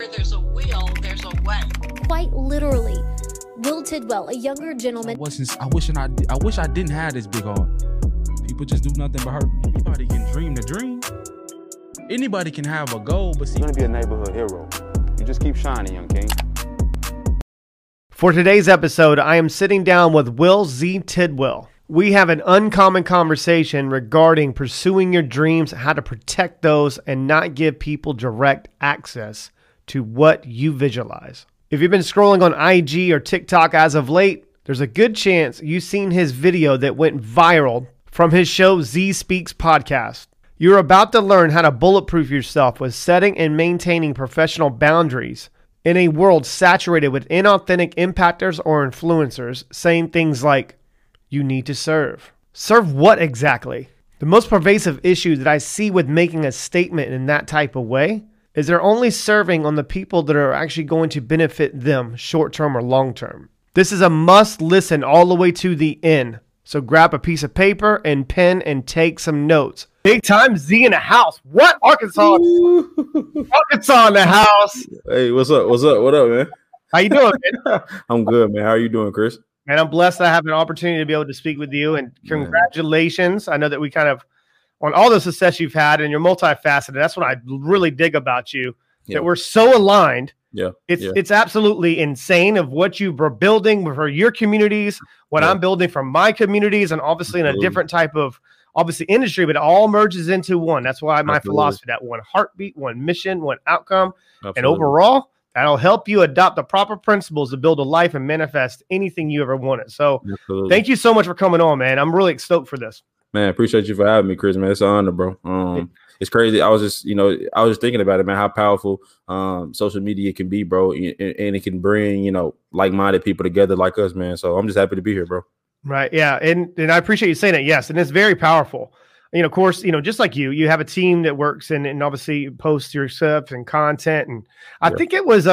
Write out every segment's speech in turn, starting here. There's a will, there's a way. Quite literally, Will Tidwell, a younger gentleman. I wish I didn't have this big heart. People just do nothing but hurt. Anybody can dream the dream. Anybody can have a goal, but see, you're gonna be a neighborhood hero. You just keep shining, young king. For today's episode, I am sitting down with Will Z. Tidwell. We have an uncommon conversation regarding pursuing your dreams, how to protect those, and not give people direct access to what you visualize. If you've been scrolling on IG or TikTok as of late, there's a good chance you've seen his video that went viral from his show Z Speaks Podcast. You're about to learn how to bulletproof yourself with setting and maintaining professional boundaries in a world saturated with inauthentic impactors or influencers saying things like, you need to serve. Serve what exactly? The most pervasive issue that I see with making a statement in that type of way is they're only serving on the people that are actually going to benefit them short-term or long-term. This is a must listen all the way to the end. So grab a piece of paper and pen and take some notes. Big time Z in the house. What? Arkansas. Ooh. Arkansas in the house. Hey, what's up? What's up? What up, man? How you doing, man? I'm good, man. How are you doing, Chris? Man, I'm blessed that I have an opportunity to be able to speak with you, and congratulations. Man. I know that we kind of, on all the success you've had, and you're multifaceted. That's what I really dig about you, that we're so aligned. Yeah, it's absolutely insane of what you were building for your communities, what I'm building for my communities, and obviously in a different type of industry, but it all merges into one. That's why my philosophy, that one heartbeat, one mission, one outcome, and overall, that'll help you adopt the proper principles to build a life and manifest anything you ever wanted. So thank you so much for coming on, man. I'm really stoked for this. Man, appreciate you for having me, Chris, man. It's an honor, bro. It's crazy. I was just thinking about it, man, how powerful social media can be, bro. And it can bring, like-minded people together like us, man. So I'm just happy to be here, bro. Right. Yeah. And I appreciate you saying that. Yes. And it's very powerful. Of course, just like you have a team that works and obviously posts your stuff and content. And I think it was,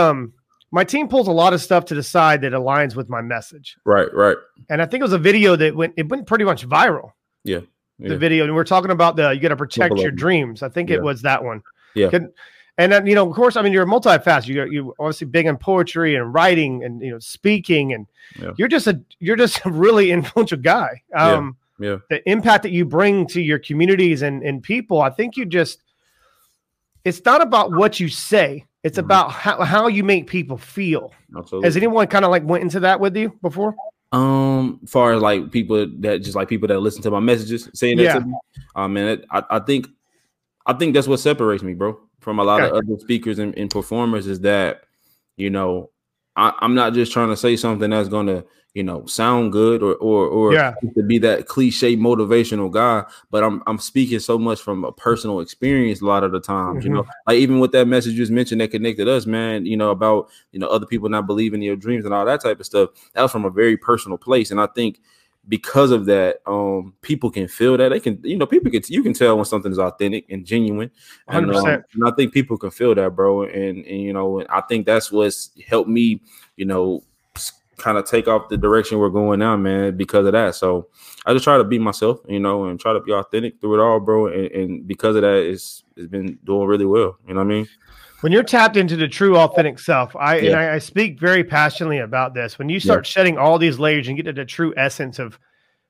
my team pulls a lot of stuff to the side that aligns with my message. Right. And I think it was a video that went pretty much viral. Yeah. The video, and we're talking about you got to protect your dreams. I think it was that one. Yeah. And then, of course, I mean, you're multifaceted. You obviously big in poetry and writing and, speaking, and you're just a really influential guy. The impact that you bring to your communities and people, I think it's not about what you say. It's about how you make people feel. Absolutely. Has anyone kind of went into that with you before? Far as people that listen to my messages saying that to me, man, I think that's what separates me, bro, from a lot of other speakers and performers, is that I'm not just trying to say something that's gonna sound good or to be that cliche motivational guy, but I'm speaking so much from a personal experience a lot of the times, even with that message you just mentioned that connected us, man, about other people not believing in your dreams and all that type of stuff. That was from a very personal place, and I think because of that, people can feel that. They can you can tell when something is authentic and genuine, and 100%. And I think people can feel that, bro, and I think that's what's helped me kind of take off the direction we're going now, man, because of that. So I just try to be myself, and try to be authentic through it all, bro. And because of that, it's been doing really well. You know what I mean? When you're tapped into the true authentic self, I speak very passionately about this. When you start shedding all these layers and get to the true essence of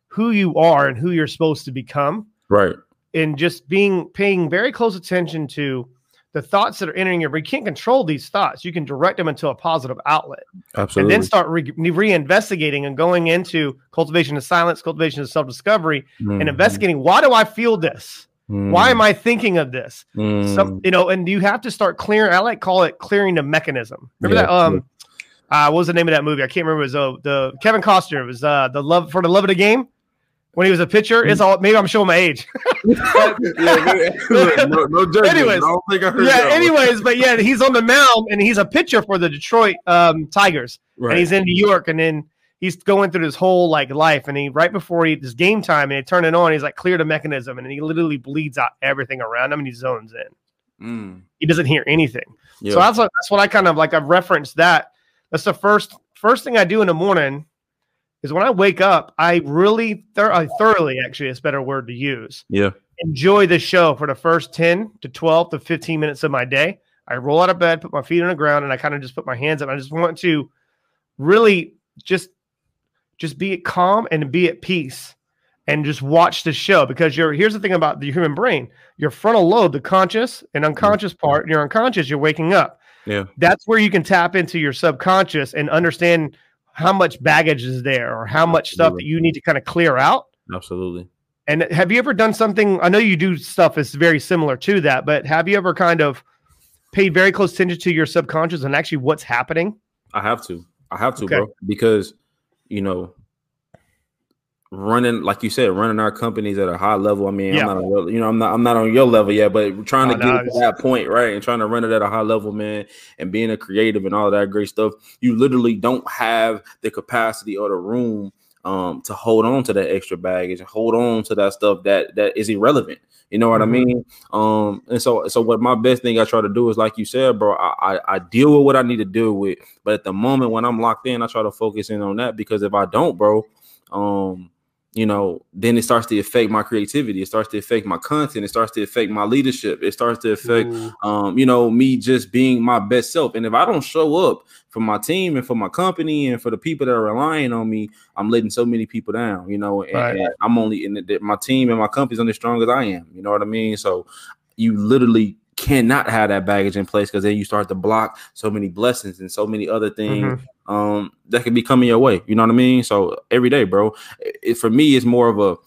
who you are and who you're supposed to become, right? And just paying very close attention to the thoughts that are entering your brain. You can't control these thoughts. You can direct them into a positive outlet. Absolutely. And then start reinvestigating and going into cultivation of silence, cultivation of self-discovery, and investigating, why do I feel this? Why am I thinking of this? And you have to start clearing. I call it clearing the mechanism. Remember that? What was the name of that movie? I can't remember. It was the Kevin Costner. It was the Love of the Game. When he was a pitcher, it's all. Maybe I'm showing my age. No judgment. Anyways, I don't think I heard that. He's on the mound and he's a pitcher for the Detroit Tigers, right. And he's in New York, and then he's going through this whole life, and right before this game time, and they turn it on. He's cleared a mechanism, and he literally bleeds out everything around him, and he zones in. He doesn't hear anything. Yeah. So that's what I kind of I've referenced that. That's the first thing I do in the morning. Because when I wake up, I really thoroughly, actually, it's a better word to use. Yeah. Enjoy the show for the first 10 to 12 to 15 minutes of my day. I roll out of bed, put my feet on the ground, and I kind of just put my hands up. I just want to really just be calm and be at peace and just watch the show. Because here's the thing about the human brain. Your frontal lobe, the conscious and unconscious part, and you're unconscious, you're waking up. Yeah. That's where you can tap into your subconscious and understand how much baggage is there or how much stuff that you need to kind of clear out. Absolutely. And have you ever done something? I know you do stuff that's very similar to that, but have you ever kind of paid very close attention to your subconscious and actually what's happening? I have to, okay, bro, because, you know, running, like you said, running our companies at a high level. I mean, yeah. I'm not on your level yet, but trying to get to that point, right? And trying to run it at a high level, man, and being a creative and all that great stuff. You literally don't have the capacity or the room to hold on to that extra baggage and hold on to that stuff that is irrelevant. You know what I mean? And so what my best thing I try to do is, like you said, bro, I deal with what I need to deal with. But at the moment when I'm locked in, I try to focus in on that, because if I don't, bro, you know, then it starts to affect my creativity. It starts to affect my content. It starts to affect my leadership. It starts to affect, you know, me just being my best self. And if I don't show up for my team and for my company and for the people that are relying on me, I'm letting so many people down, you know, and, right, and I'm only in my team and my company's only as strong as I am. You know what I mean? So you literally cannot have that baggage in place, because then you start to block so many blessings and so many other things that could be coming your way. You know what I mean? So every day, bro, for me, it's more of a,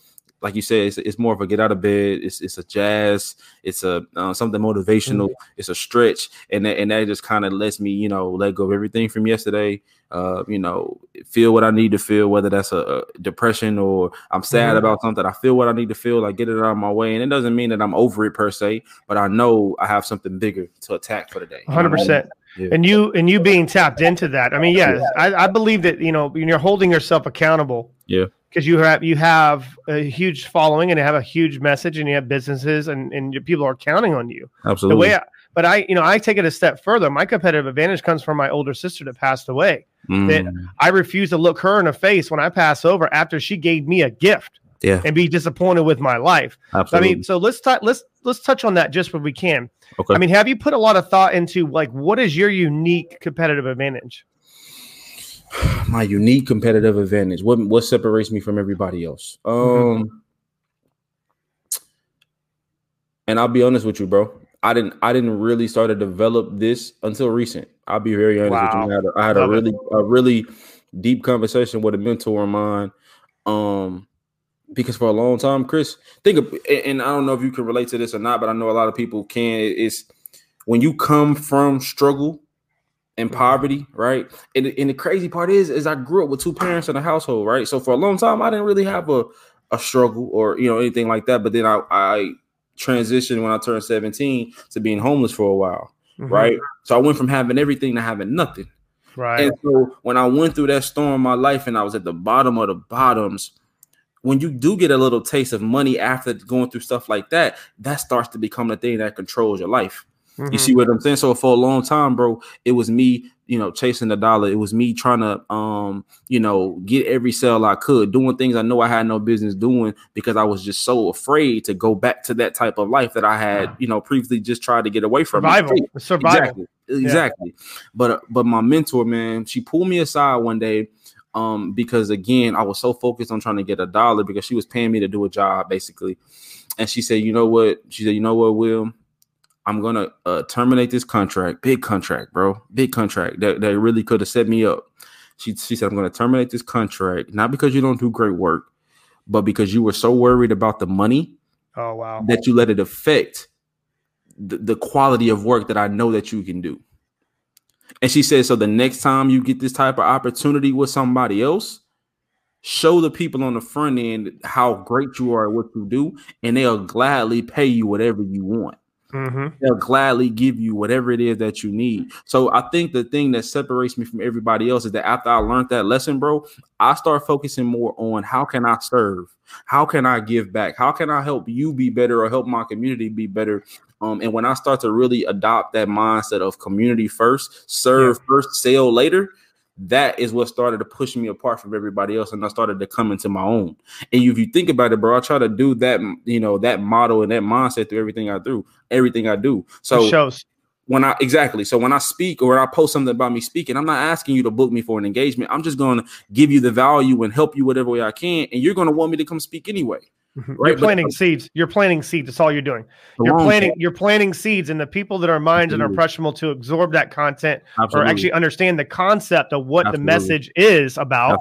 like you said, it's more of a get out of bed. It's a jazz. It's a something motivational. It's a stretch. And that just kind of lets me, you know, let go of everything from yesterday. You know, feel what I need to feel, whether that's a depression or I'm sad about something. I feel what I need to feel. Like, get it out of my way. And it doesn't mean that I'm over it per se, but I know I have something bigger to attack for the day. 100%. Yeah. And you being tapped into that. I mean, yeah, I believe that, you know, you're holding yourself accountable. Yeah. Because you have a huge following and you have a huge message and you have businesses and your people are counting on you. Absolutely. But I take it a step further. My competitive advantage comes from my older sister that passed away. That I refuse to look her in the face when I pass over after she gave me a gift. Yeah. And be disappointed with my life. Absolutely. I mean, so let's touch on that just when we can. Okay. I mean, have you put a lot of thought into, like, what is your unique competitive advantage? My unique competitive advantage. What separates me from everybody else? And I'll be honest with you, bro. I didn't really start to develop this until recent. I'll be very honest with you. I had a really deep conversation with a mentor of mine. Because for a long time, Chris, and I don't know if you can relate to this or not, but I know a lot of people can. It's when you come from struggle and poverty, right? And the crazy part is I grew up with two parents in a household, right? So for a long time, I didn't really have a struggle or, you know, anything like that. But then I transitioned when I turned 17 to being homeless for a while, right? So I went from having everything to having nothing, right? And so when I went through that storm in my life and I was at the bottom of the bottoms, when you do get a little taste of money after going through stuff like that, that starts to become the thing that controls your life. You see what I'm saying? So for a long time, bro, it was me, you know, chasing the dollar. It was me trying to, you know, get every sale I could, doing things I know I had no business doing, because I was just so afraid to go back to that type of life that I had, you know, previously just tried to get away from. Survival. Exactly. Yeah. But my mentor, man, she pulled me aside one day. Because again, I was so focused on trying to get a dollar, because she was paying me to do a job basically. And she said, you know what, Will, I'm going to terminate this contract. Big contract, bro. Big contract that really could have set me up. She said, I'm going to terminate this contract, not because you don't do great work, but because you were so worried about the money that you let it affect the quality of work that I know that you can do. And she said, so the next time you get this type of opportunity with somebody else, show the people on the front end how great you are at what you do, and they'll gladly pay you whatever you want. They'll gladly give you whatever it is that you need. So I think the thing that separates me from everybody else is that after I learned that lesson, bro, I start focusing more on how can I serve? How can I give back? How can I help you be better or help my community be better? And when I start to really adopt that mindset of community first, serve first, sell later, that is what started to push me apart from everybody else. And I started to come into my own. And if you think about it, bro, I try to do that, you know, that model and that mindset through everything I do. So it shows. So when I speak or I post something about me speaking, I'm not asking you to book me for an engagement. I'm just going to give you the value and help you whatever way I can. And you're going to want me to come speak anyway. Mm-hmm. Right? You're planting seeds. You're planting seeds. That's all you're doing. You're planting seeds, and the people that are minds and are impressionable to absorb that content or actually understand the concept of what the message is about.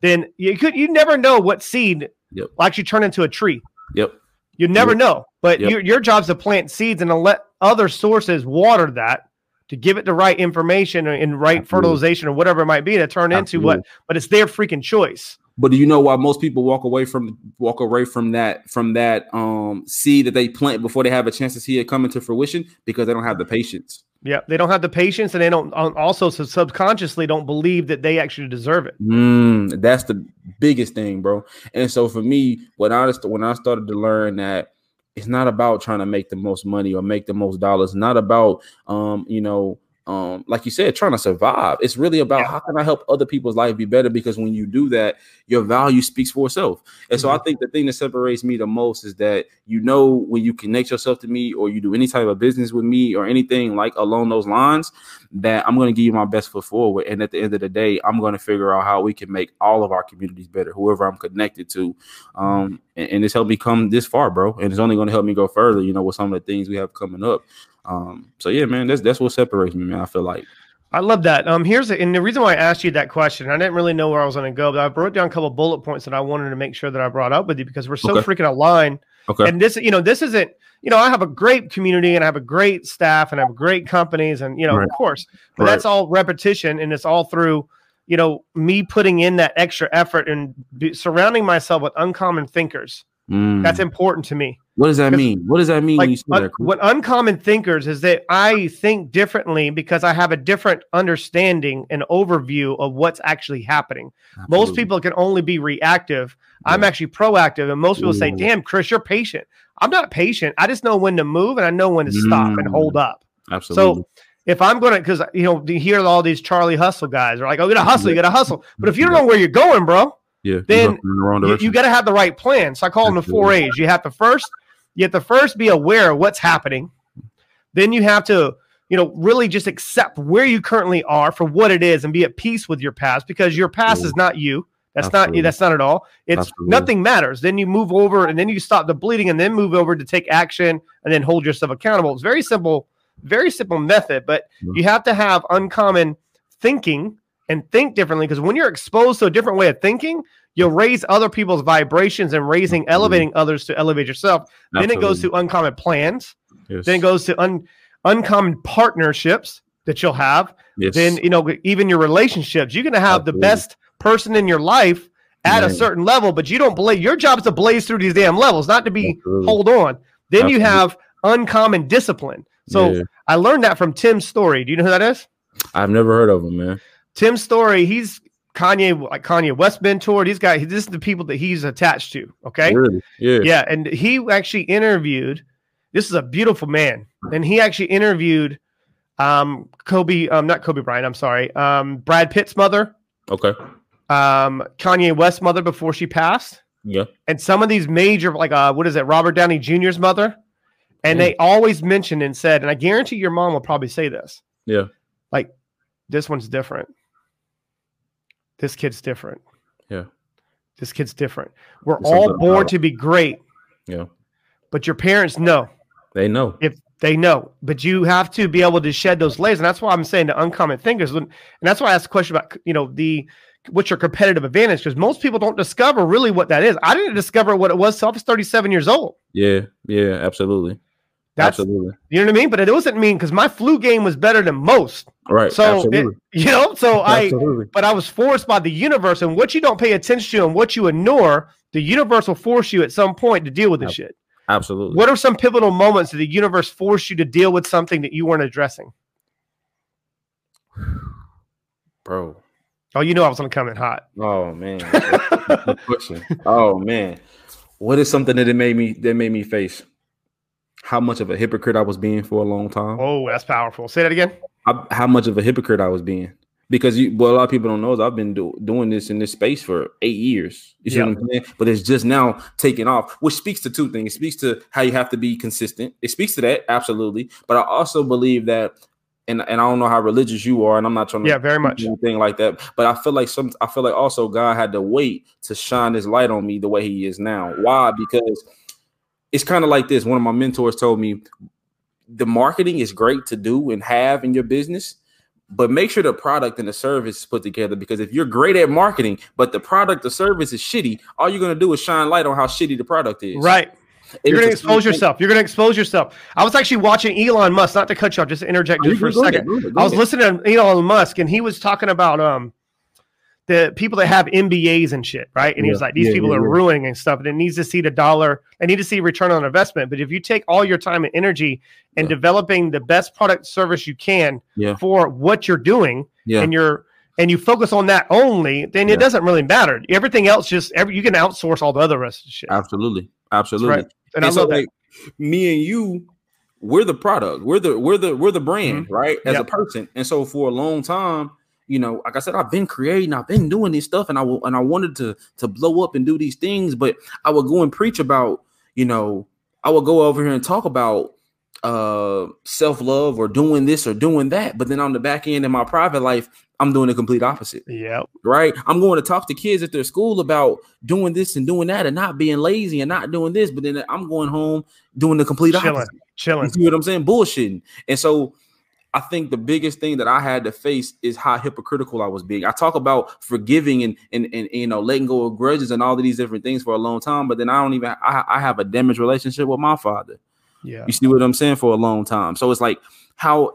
Then you never know what seed will actually turn into a tree. You never know, but your job's to plant seeds and to let other sources water that, to give it the right information and right fertilization or whatever it might be to turn into what. But it's their freaking choice. But do you know why most people walk away from that seed that they plant before they have a chance to see it come into fruition? Because they don't have the patience. Yeah, they don't have the patience, and they don't also subconsciously don't believe that they actually deserve it. That's the biggest thing, bro. And so for me, when I started to learn that it's not about trying to make the most money or make the most dollars, not about like you said, trying to survive. It's really about how can I help other people's life be better? Because when you do that, your value speaks for itself. And so I think the thing that separates me the most is that, when you connect yourself to me or you do any type of business with me or anything like along those lines, that I'm going to give you my best foot forward. And at the end of the day, I'm going to figure out how we can make all of our communities better, whoever I'm connected to. And it's helped me come this far, bro. And it's only going to help me go further, with some of the things we have coming up. So yeah, man, that's what separates me, man. I feel like I love that. And the reason why I asked you that question, I didn't really know where I was going to go, but I wrote down a couple of bullet points that I wanted to make sure that I brought up with you because we're so freaking aligned. Okay. And this isn't, I have a great community and I have a great staff and I have great companies and, of course, but that's all repetition. And it's all through, me putting in that extra effort and surrounding myself with uncommon thinkers. That's important to me. What does that mean? What does that mean? Like, when you say that? What uncommon thinkers is that I think differently because I have a different understanding and overview of what's actually happening. Absolutely. Most people can only be reactive. Yeah. I'm actually proactive. And most people say, damn, Chris, you're patient. I'm not patient. I just know when to move and I know when to stop and hold up. Absolutely. So if I'm going to, because, you hear all these Charlie Hustle guys are like, oh, you got to hustle, you got to hustle. But if you don't know where you're going, bro, then you got to have the right plan. So I call them the 4 A's. You have to first be aware of what's happening. Then you have to, really just accept where you currently are for what it is and be at peace with your past because your past is not you. That's not you. That's not at all. It's nothing matters. Then you move over and then you stop the bleeding and then move over to take action and then hold yourself accountable. It's very simple method, but you have to have uncommon thinking and think differently because when you're exposed to a different way of thinking, you'll raise other people's vibrations and elevating others to elevate yourself. Absolutely. Then it goes to uncommon plans. Yes. Then it goes to uncommon partnerships that you'll have. Yes. Then, even your relationships, you're going to have the best person in your life at a certain level, but you don't blaze. Your job is to blaze through these damn levels, not to be hold on. Then you have uncommon discipline. So I learned that from Tim Story. Do you know who that is? I've never heard of him, man. Tim Story, he's Kanye West mentor. These guys, this is the people that he's attached to. Okay. Really? Yeah. Yeah. And he actually interviewed, this is a beautiful man. And he actually interviewed Brad Pitt's mother. Okay. Kanye West's mother before she passed. Yeah. And some of these major, like Robert Downey Jr.'s mother. And they always mentioned and said, and I guarantee your mom will probably say this. Yeah. Like, this one's different. This kid's different. Yeah. This kid's different. We're all born to be great. Yeah. But your parents know. They know. If they know. But you have to be able to shed those layers. And that's why I'm saying the uncommon thinkers. And that's why I asked the question about, what's your competitive advantage? Because most people don't discover really what that is. I didn't discover what it was until I was 37 years old. Yeah. Yeah, absolutely. Absolutely. You know what I mean? But it wasn't mean because my flu game was better than most. Right. So, I was forced by the universe, and what you don't pay attention to and what you ignore, the universe will force you at some point to deal with this shit. Absolutely. What are some pivotal moments that the universe forced you to deal with something that you weren't addressing? Bro. Oh, I was going to come in hot. Oh, man. Oh, man. What is something that made me face? How much of a hypocrite I was being for a long time. Oh, that's powerful. Say that again. How much of a hypocrite I was being. Because what a lot of people don't know is I've been doing this in this space for 8 years. You see what I'm saying? But it's just now taking off, which speaks to two things. It speaks to how you have to be consistent. It speaks to that, absolutely. But I also believe that, and I don't know how religious you are, and I'm not trying to very much anything like that. But I feel like also God had to wait to shine His light on me the way He is now. Why? Because it's kind of like this. One of my mentors told me the marketing is great to do and have in your business, but make sure the product and the service is put together, because if you're great at marketing, but the product or service is shitty, all you're going to do is shine light on how shitty the product is. Right. You're going to expose yourself. You're going to expose yourself. I was actually watching Elon Musk, not to cut you off, just to interject just for a second. I was listening to Elon Musk, and he was talking about the people that have MBAs and shit, right? And he was like, these people are ruining and stuff. And it needs to see the dollar. I need to see return on investment. But if you take all your time and energy and developing the best product service you can for what you're doing, and you focus on that only, then it doesn't really matter. Everything else, you can outsource all the other rest of the shit. Absolutely. Absolutely. Right. And I love that. Like, me and you, we're the product. We're the brand, right? As a person. And so for a long time, you know, like I said, I've been creating, I've been doing this stuff, and I wanted to blow up and do these things, but I would go and preach about, you know, I would go over here and talk about self-love or doing this or doing that, but then on the back end in my private life, I'm doing the complete opposite. Yeah, right. I'm going to talk to kids at their school about doing this and doing that and not being lazy and not doing this, but then I'm going home doing the complete opposite. Chilling. You see what I'm saying? Bullshitting. And so I think the biggest thing that I had to face is how hypocritical I was being. I talk about forgiving and you know, letting go of grudges and all of these different things for a long time, but then I have a damaged relationship with my father. Yeah. You see what I'm saying? For a long time. So it's like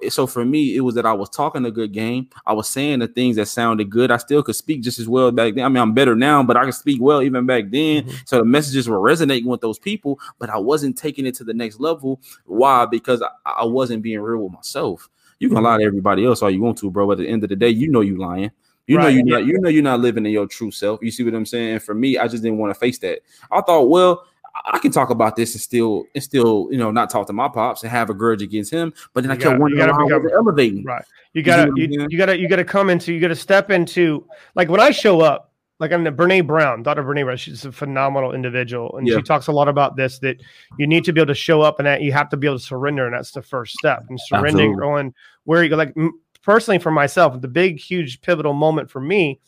so for me, it was that I was talking a good game. I was saying the things that sounded good. I still could speak just as well back then. I mean, I'm better now, but I could speak well even back then. Mm-hmm. So the messages were resonating with those people, but I wasn't taking it to the next level. Why? Because I wasn't being real with myself. You can lie to everybody else all you want to, bro. But at the end of the day, you know you're lying. You're not living in your true self. You see what I'm saying? And for me, I just didn't want to face that. I thought, well, I can talk about this and still, you know, not talk to my pops and have a grudge against him. But then I kept wondering how I was elevating. Right. You gotta step into, like, when I show up, like, I'm Brene Brown, Dr. Brene Brown. She's a phenomenal individual, and she talks a lot about this, that you need to be able to show up, and that you have to be able to surrender, and that's the first step. And surrendering on where you go. Like, personally, for myself, the big, huge, pivotal moment for me,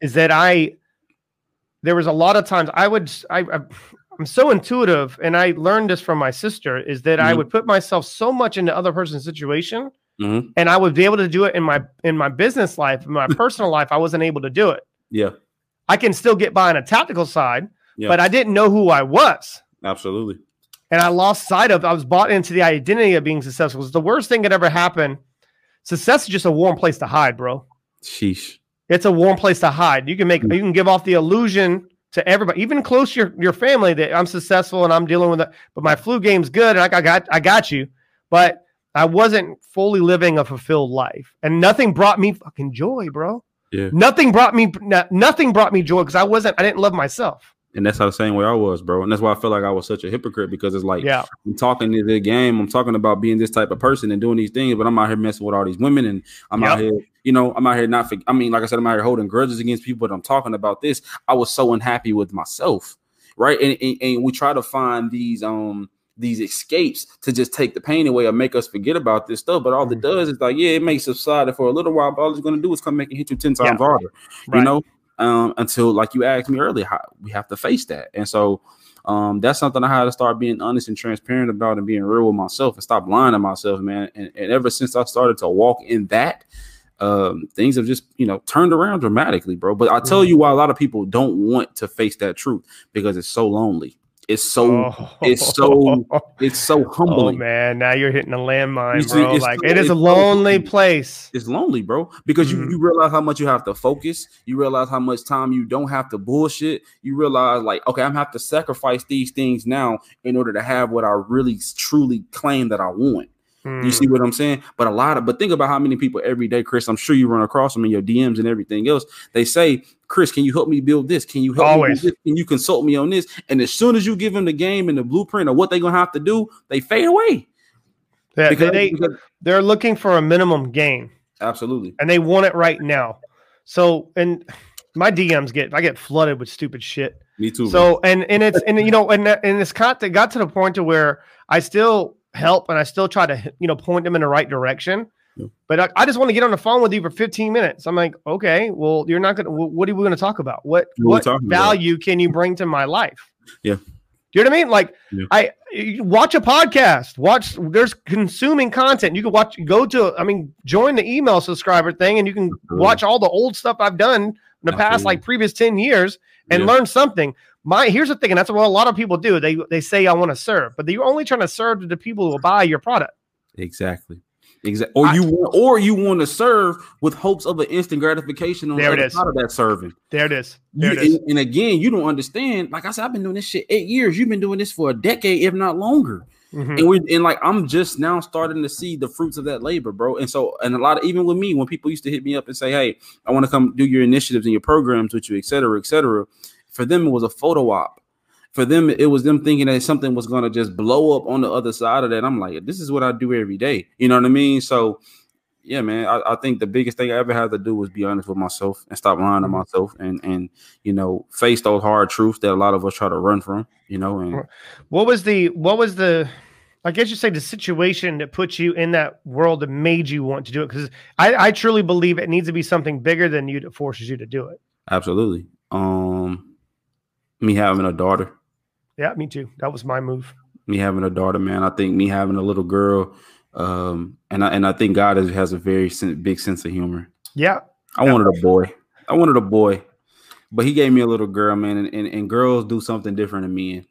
is that there was a lot of times I'm so intuitive, and I learned this from my sister, is that I would put myself so much into other person's situation, and I would be able to do it in my business life, in my personal life. I wasn't able to do it. Yeah. I can still get by on a tactical side, but I didn't know who I was. Absolutely. And I lost sight of, I was bought into the identity of being successful. It's the worst thing that ever happened. Success is just a warm place to hide, bro. Sheesh. It's a warm place to hide. You can give off the illusion to everybody, even close to your family, that I'm successful and I'm dealing with it, but my flu game's good. And I got you, but I wasn't fully living a fulfilled life, and nothing brought me fucking joy, bro. Yeah. Nothing brought me joy, because I didn't love myself. And that's how the same way I was, bro. And that's why I feel like I was such a hypocrite, because it's like, I'm talking to the game. I'm talking about being this type of person and doing these things, but I'm out here messing with all these women, and I'm out here, you know, I'm out here I'm out here holding grudges against people, but I'm talking about this. I was so unhappy with myself, right? And we try to find these escapes to just take the pain away or make us forget about this stuff. But all it does is, like, it may subside for a little while, but all it's going to do is come back and hit you 10 times harder, you know, until, like you asked me earlier, how we have to face that. And so that's something I had to start being honest and transparent about, and being real with myself, and stop lying to myself, man. And ever since I started to walk in that, things have just, you know, turned around dramatically, bro. But I tell you why a lot of people don't want to face that truth, because it's so lonely. It's so humbling. Oh man, now you're hitting a landmine, bro. It is a lonely place. It's lonely, bro, because you realize how much you have to focus. You realize how much time you don't have to bullshit. You realize, like, okay, I'm gonna have to sacrifice these things now in order to have what I really truly claim that I want. You see what I'm saying? But but think about how many people every day, Chris, I'm sure you run across them in your DMs and everything else. They say, Chris, can you help me build this? Can you help Always. Me do this? Can you consult me on this? And as soon as you give them the game and the blueprint of what they're going to have to do, they fade away. Yeah, because they're looking for a minimum gain. Absolutely. And they want it right now. So, and my DMs I get flooded with stupid shit. Me too. So, man. and it's got to the point to where I still help and I still try to, point them in the right direction. Yeah. But I just want to get on the phone with you for 15 minutes. I'm like, okay, well, you're not going to, what are we going to talk about? What value can you bring to my life? Yeah. You know what I mean? Like, yeah. I watch a podcast. There's consuming content. You can join the email subscriber thing, and you can watch all the old stuff I've done in the past, like previous 10 years, and learn something. Here's the thing, and that's what a lot of people do. They say I want to serve, but you're only trying to serve to the people who will buy your product. Exactly. Or you want to serve with hopes of an instant gratification on the other side of that serving. There it is. And again, you don't understand. Like I said, I've been doing this shit 8 years. You've been doing this for a decade, if not longer. Mm-hmm. And I'm just now starting to see the fruits of that labor, bro. And so, and a lot of, even with me, when people used to hit me up and say, "Hey, I want to come do your initiatives and your programs with you, et cetera, et cetera." For them, it was a photo op. For them, it was them thinking that something was going to just blow up on the other side of that. I'm like, this is what I do every day. You know what I mean? So, yeah, man, I think the biggest thing I ever had to do was be honest with myself and stop lying to myself and face those hard truths that a lot of us try to run from, And what was the I guess you say the situation that put you in that world that made you want to do it? Because I truly believe it needs to be something bigger than you that forces you to do it. Absolutely. Me having a daughter. Yeah, me too. That was my move. Me having a daughter, man. I think me having a little girl, and I think God has a very big sense of humor. Yeah. I wanted a boy, but he gave me a little girl, man. And girls do something different than men,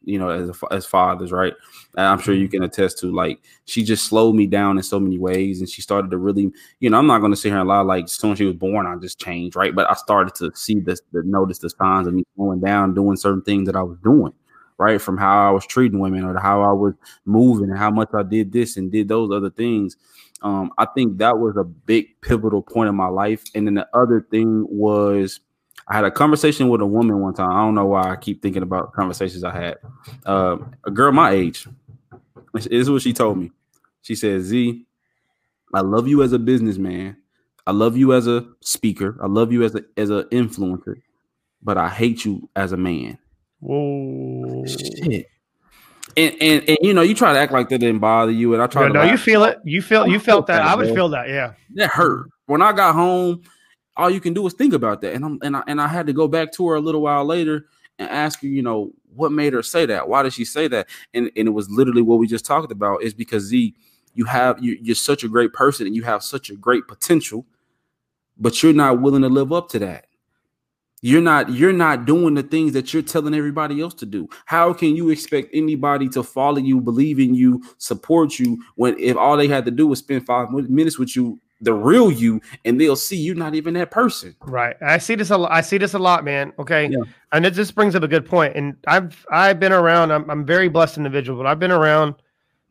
as fathers, right? And I'm sure you can attest to. Like, she just slowed me down in so many ways, and she started to really, I'm not going to sit here and lie. Like, as soon as she was born, I just changed, right? But I started to see notice the signs of me slowing down, doing certain things that I was doing. Right, from how I was treating women or how I was moving and how much I did this and did those other things. I think that was a big pivotal point in my life. And then the other thing was, I had a conversation with a woman one time. I don't know why I keep thinking about conversations I had. A girl my age. This is what she told me. She said, "Z, I love you as a businessman. I love you as a speaker. I love you as an influencer. But I hate you as a man." Whoa, shit! And you try to act like that didn't bother you, and I try. No, you feel it. You felt that. I would feel that. Yeah, that hurt. When I got home, all you can do is think about that. And I had to go back to her a little while later and ask her, what made her say that? Why did she say that? And it was literally what we just talked about. Is because Z, you're such a great person and you have such a great potential, but you're not willing to live up to that. You're not doing the things that you're telling everybody else to do. How can you expect anybody to follow you, believe in you, support you if all they had to do was spend 5 minutes with you, the real you, and they'll see you're not even that person. Right. I see this a lot, man. Okay. Yeah. And it just brings up a good point. And I've been around, I'm a very blessed individual, but I've been around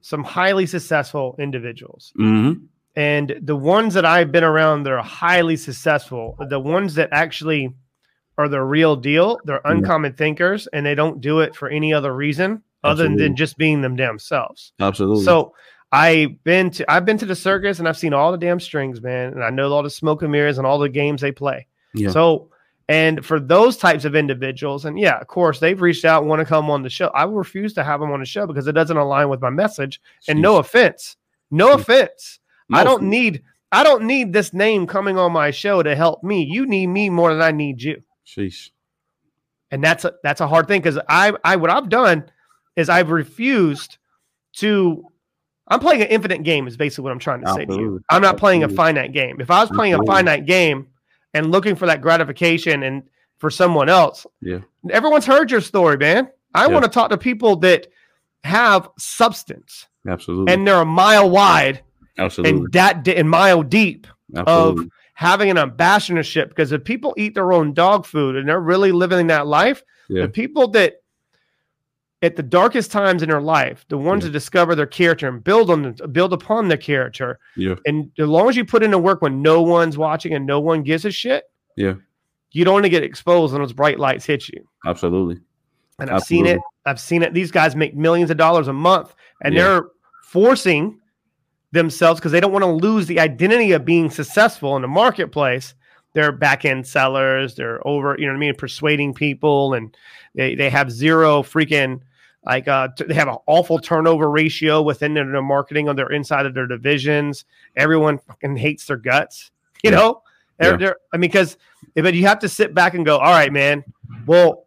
some highly successful individuals. Mm-hmm. And the ones that I've been around that are highly successful, the ones that actually are the real deal. They're uncommon thinkers, and they don't do it for any other reason other than just being them themselves. Absolutely. So I've been to the circus, and I've seen all the damn strings, man. And I know all the smoke and mirrors and all the games they play. Yeah. So, and for those types of individuals, and yeah, of course they've reached out and want to come on the show. I refuse to have them on the show because it doesn't align with my message. Jeez. And no offense. No. I don't need this name coming on my show to help me. You need me more than I need you. Sheesh. And that's a hard thing, because I what I've done is I've refused to. I'm playing an infinite game is basically what I'm trying to say to you. I'm not playing a finite game. If I was playing a finite game and looking for that gratification and for someone else, everyone's heard your story, man. I want to talk to people that have substance, absolutely, and they're a mile wide, absolutely, and mile deep, absolutely, of having an ambassadorship. Because if people eat their own dog food and they're really living that life, the people that at the darkest times in their life, the ones that discover their character and build upon their character. Yeah. And as long as you put in the work when no one's watching and no one gives a shit, you don't want to get exposed when those bright lights hit you. Absolutely. And I've seen it. These guys make millions of dollars a month, and they're forcing themselves because they don't want to lose the identity of being successful in the marketplace. They're back-end sellers. They're over, you know what I mean, persuading people, and they have zero freaking like they have an awful turnover ratio within their marketing on their inside of their divisions. Everyone fucking hates their guts, you know. I mean, because but you have to sit back and go, all right, man. Well,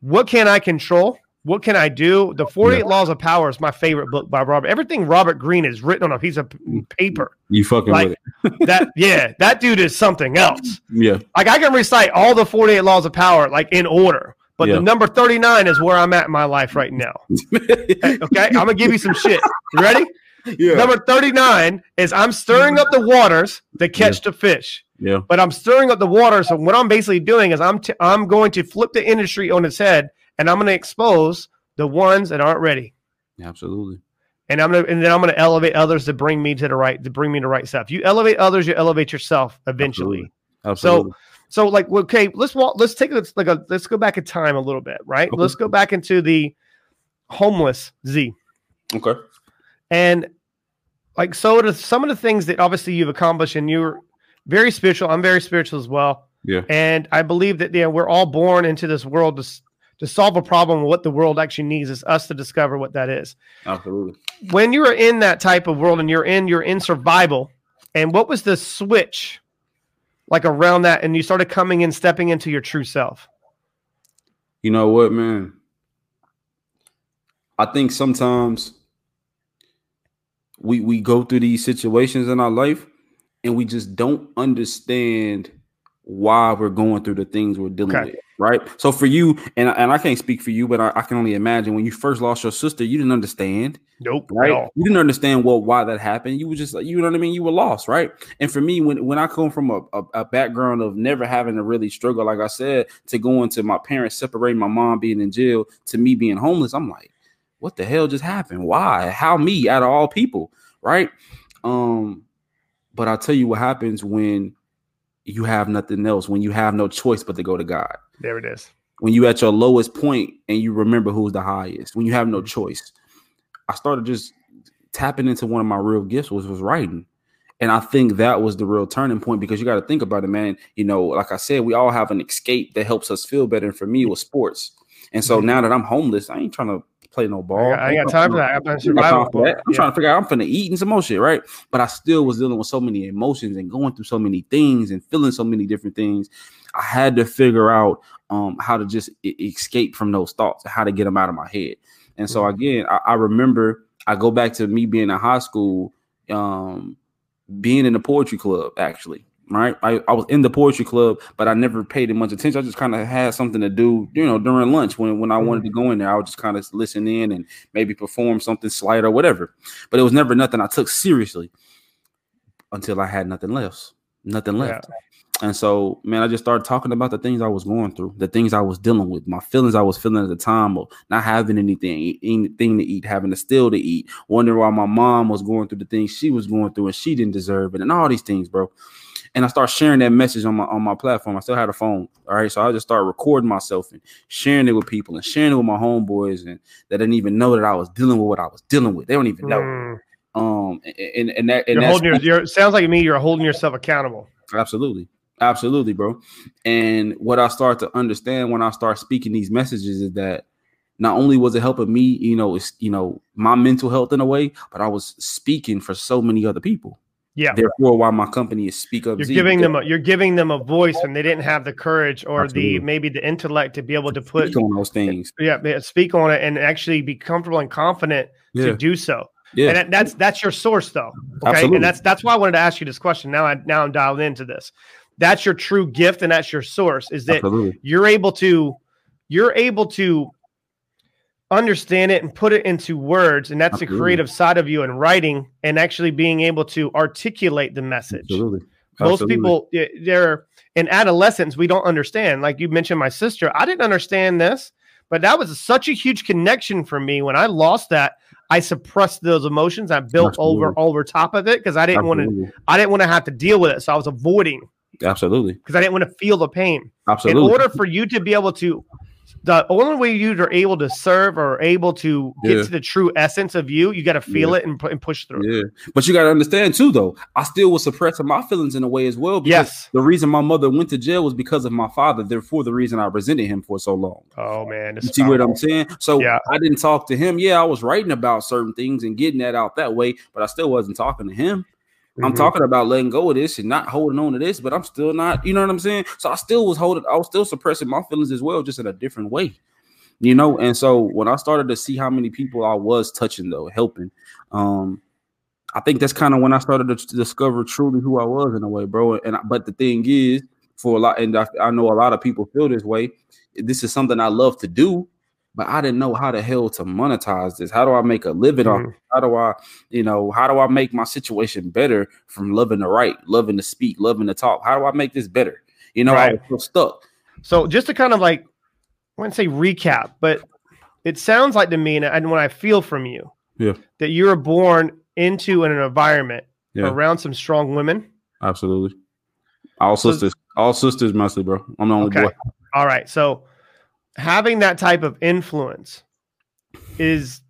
what can I control? What can I do? The 48 Laws of Power is my favorite book by Robert. Everything Robert Greene is written on a piece of paper. You fucking like, with it. That dude is something else. Yeah. Like I can recite all the 48 Laws of Power like in order, but the number 39 is where I'm at in my life right now. Okay? I'm going to give you some shit. You ready? Yeah. Number 39 is I'm stirring up the waters to catch the fish. Yeah. But I'm stirring up the water, so what I'm basically doing is I'm going to flip the industry on its head. And I'm going to expose the ones that aren't ready. Absolutely. And then I'm going to elevate others to bring me to the right, to bring me to the right stuff. You elevate others, you elevate yourself eventually. Absolutely. So like, okay, let's go back in time a little bit, right? Okay. Let's go back into the homeless Z. Okay. And like, so some of the things that obviously you've accomplished, and you're very spiritual. I'm very spiritual as well. Yeah. And I believe that, we're all born into this world to solve a problem. What the world actually needs is us to discover what that is. Absolutely. When you were in that type of world and you're in survival, and what was the switch like around that? And you started coming in, stepping into your true self. You know what, man? I think sometimes we go through these situations in our life and we just don't understand why we're going through the things we're dealing with. Right. So for you, and I can't speak for you, but I can only imagine when you first lost your sister, you didn't understand. Nope. Right. No. You didn't understand why that happened. You were just like, you know what I mean? You were lost. Right. And for me, when I come from a background of never having to really struggle, like I said, to go into my parents separating, my mom being in jail, to me being homeless, I'm like, what the hell just happened? Why? How me out of all people? Right. But I'll tell you what happens when you have nothing else, when you have no choice but to go to God. There it is. When you at your lowest point and you remember who's the highest, when you have no choice. I started just tapping into one of my real gifts, which was writing. And I think that was the real turning point, because you got to think about it, man. You know, like I said, we all have an escape that helps us feel better. And for me, it was sports. And so now that I'm homeless, I ain't trying to play no ball. I ain't got time for that. I'm trying to figure out I'm finna eat and some more shit, right? But I still was dealing with so many emotions and going through so many things and feeling so many different things. I had to figure out how to just escape from those thoughts, how to get them out of my head. And so again, I remember I go back to me being in high school, being in the poetry club, actually. Right. I was in the poetry club, but I never paid it much attention. I just kind of had something to do, during lunch when I wanted to go in there. I would just kind of listen in and maybe perform something slight or whatever. But it was never nothing I took seriously until I had nothing left. Yeah. And so, man, I just started talking about the things I was going through, the things I was dealing with, my feelings I was feeling at the time of not having anything to eat, having to steal to eat, wondering why my mom was going through the things she was going through and she didn't deserve it and all these things, bro. And I start sharing that message on my platform. I still had a phone. All right. So I just started recording myself and sharing it with people and sharing it with my homeboys, and that didn't even know that I was dealing with what I was dealing with. They don't even know. Sounds like to me, you're holding yourself accountable. Absolutely. Absolutely, bro. And what I start to understand when I start speaking these messages is that not only was it helping me, my mental health in a way, but I was speaking for so many other people. Yeah. Therefore, why my company is Speak Up Z. You're giving them a voice, and they didn't have the courage or the intellect to be able to put on those things. Yeah, speak on it and actually be comfortable and confident to do so. Yeah, and that's your source, though. Okay, absolutely. And that's why I wanted to ask you this question. Now I'm dialed into this. That's your true gift, and that's your source. Is that you're able to understand it and put it into words, and that's the creative side of you in writing and actually being able to articulate the message. Absolutely. Most people, they're in adolescence, we don't understand. Like you mentioned, my sister, I didn't understand this, but that was such a huge connection for me. When I lost that, I suppressed those emotions. I built over top of it because I didn't want to have to deal with it, so I was avoiding. Absolutely. Because I didn't want to feel the pain. Absolutely. In order for you to be able to the only way you are able to serve or able to get to the true essence of you, you got to feel it and push through. Yeah, but you got to understand too, though, I still was suppressing my feelings in a way as well. Because the reason my mother went to jail was because of my father. Therefore, the reason I resented him for so long. Oh man, you see what I'm saying? So I didn't talk to him. Yeah, I was writing about certain things and getting that out that way, but I still wasn't talking to him. I'm talking about letting go of this and not holding on to this, but I'm still not, you know what I'm saying? So I still was holding, I was still suppressing my feelings as well, just in a different way, you know? And so when I started to see how many people I was touching though, helping, I think that's kind of when I started to discover truly who I was in a way, bro. And, but the thing is for a lot, and I know a lot of people feel this way. This is something I love to do, but I didn't know how the hell to monetize this. How do I make a living off? How do I, you know, how do I make my situation better from loving to write, loving to speak, loving to talk? How do I make this better? You know, I feel stuck. So just to kind of like, I wouldn't say recap, but it sounds like to me, and what I feel from you, that you were born into an environment around some strong women. Absolutely. All sisters mostly, bro. I'm the only boy. All right. So having that type of influence is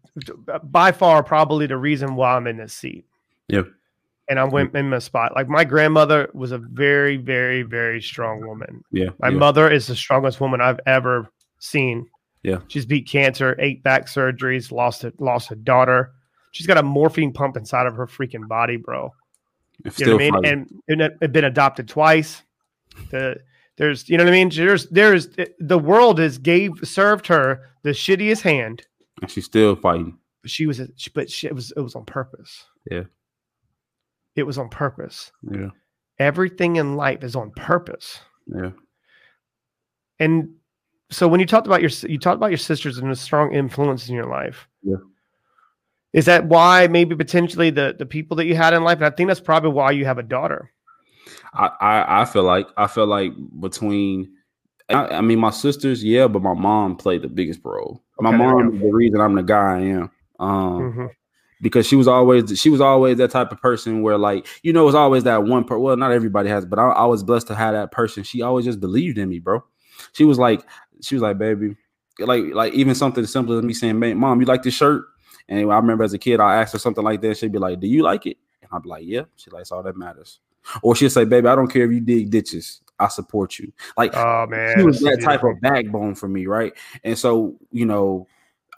by far probably the reason why I'm in this seat. Yeah. And I went in my spot. Like my grandmother was a very, very, very strong woman. Yeah. My mother is the strongest woman I've ever seen. Yeah. She's beat cancer, 8 back surgeries, lost a daughter. She's got a morphine pump inside of her freaking body, bro. You know what I mean? And been adopted twice. There's, you know what I mean? There's the world has served her the shittiest hand, and she's still fighting. It was on purpose. Yeah, it was on purpose. Yeah, everything in life is on purpose. Yeah, and so when you talked about your sisters and the strong influence in your life, is that why maybe potentially the people that you had in life? And I think that's probably why you have a daughter. I feel like between, I mean, my sisters, but my mom played the biggest role. My mom is the reason I'm the guy I am, because she was always that type of person where, like, you know, it was always that one part. Well, not everybody has, but I was blessed to have that person. She always just believed in me, bro. She was like, baby, like even something as simple as me saying, man, mom, you like this shirt? And I remember as a kid, I asked her something like that. She'd be like, do you like it? And I'd be like, yeah. She likes all that matters. Or she'll say, baby, I don't care if you dig ditches. I support you. Like, oh, man, she was that type of backbone for me, right? And so, you know,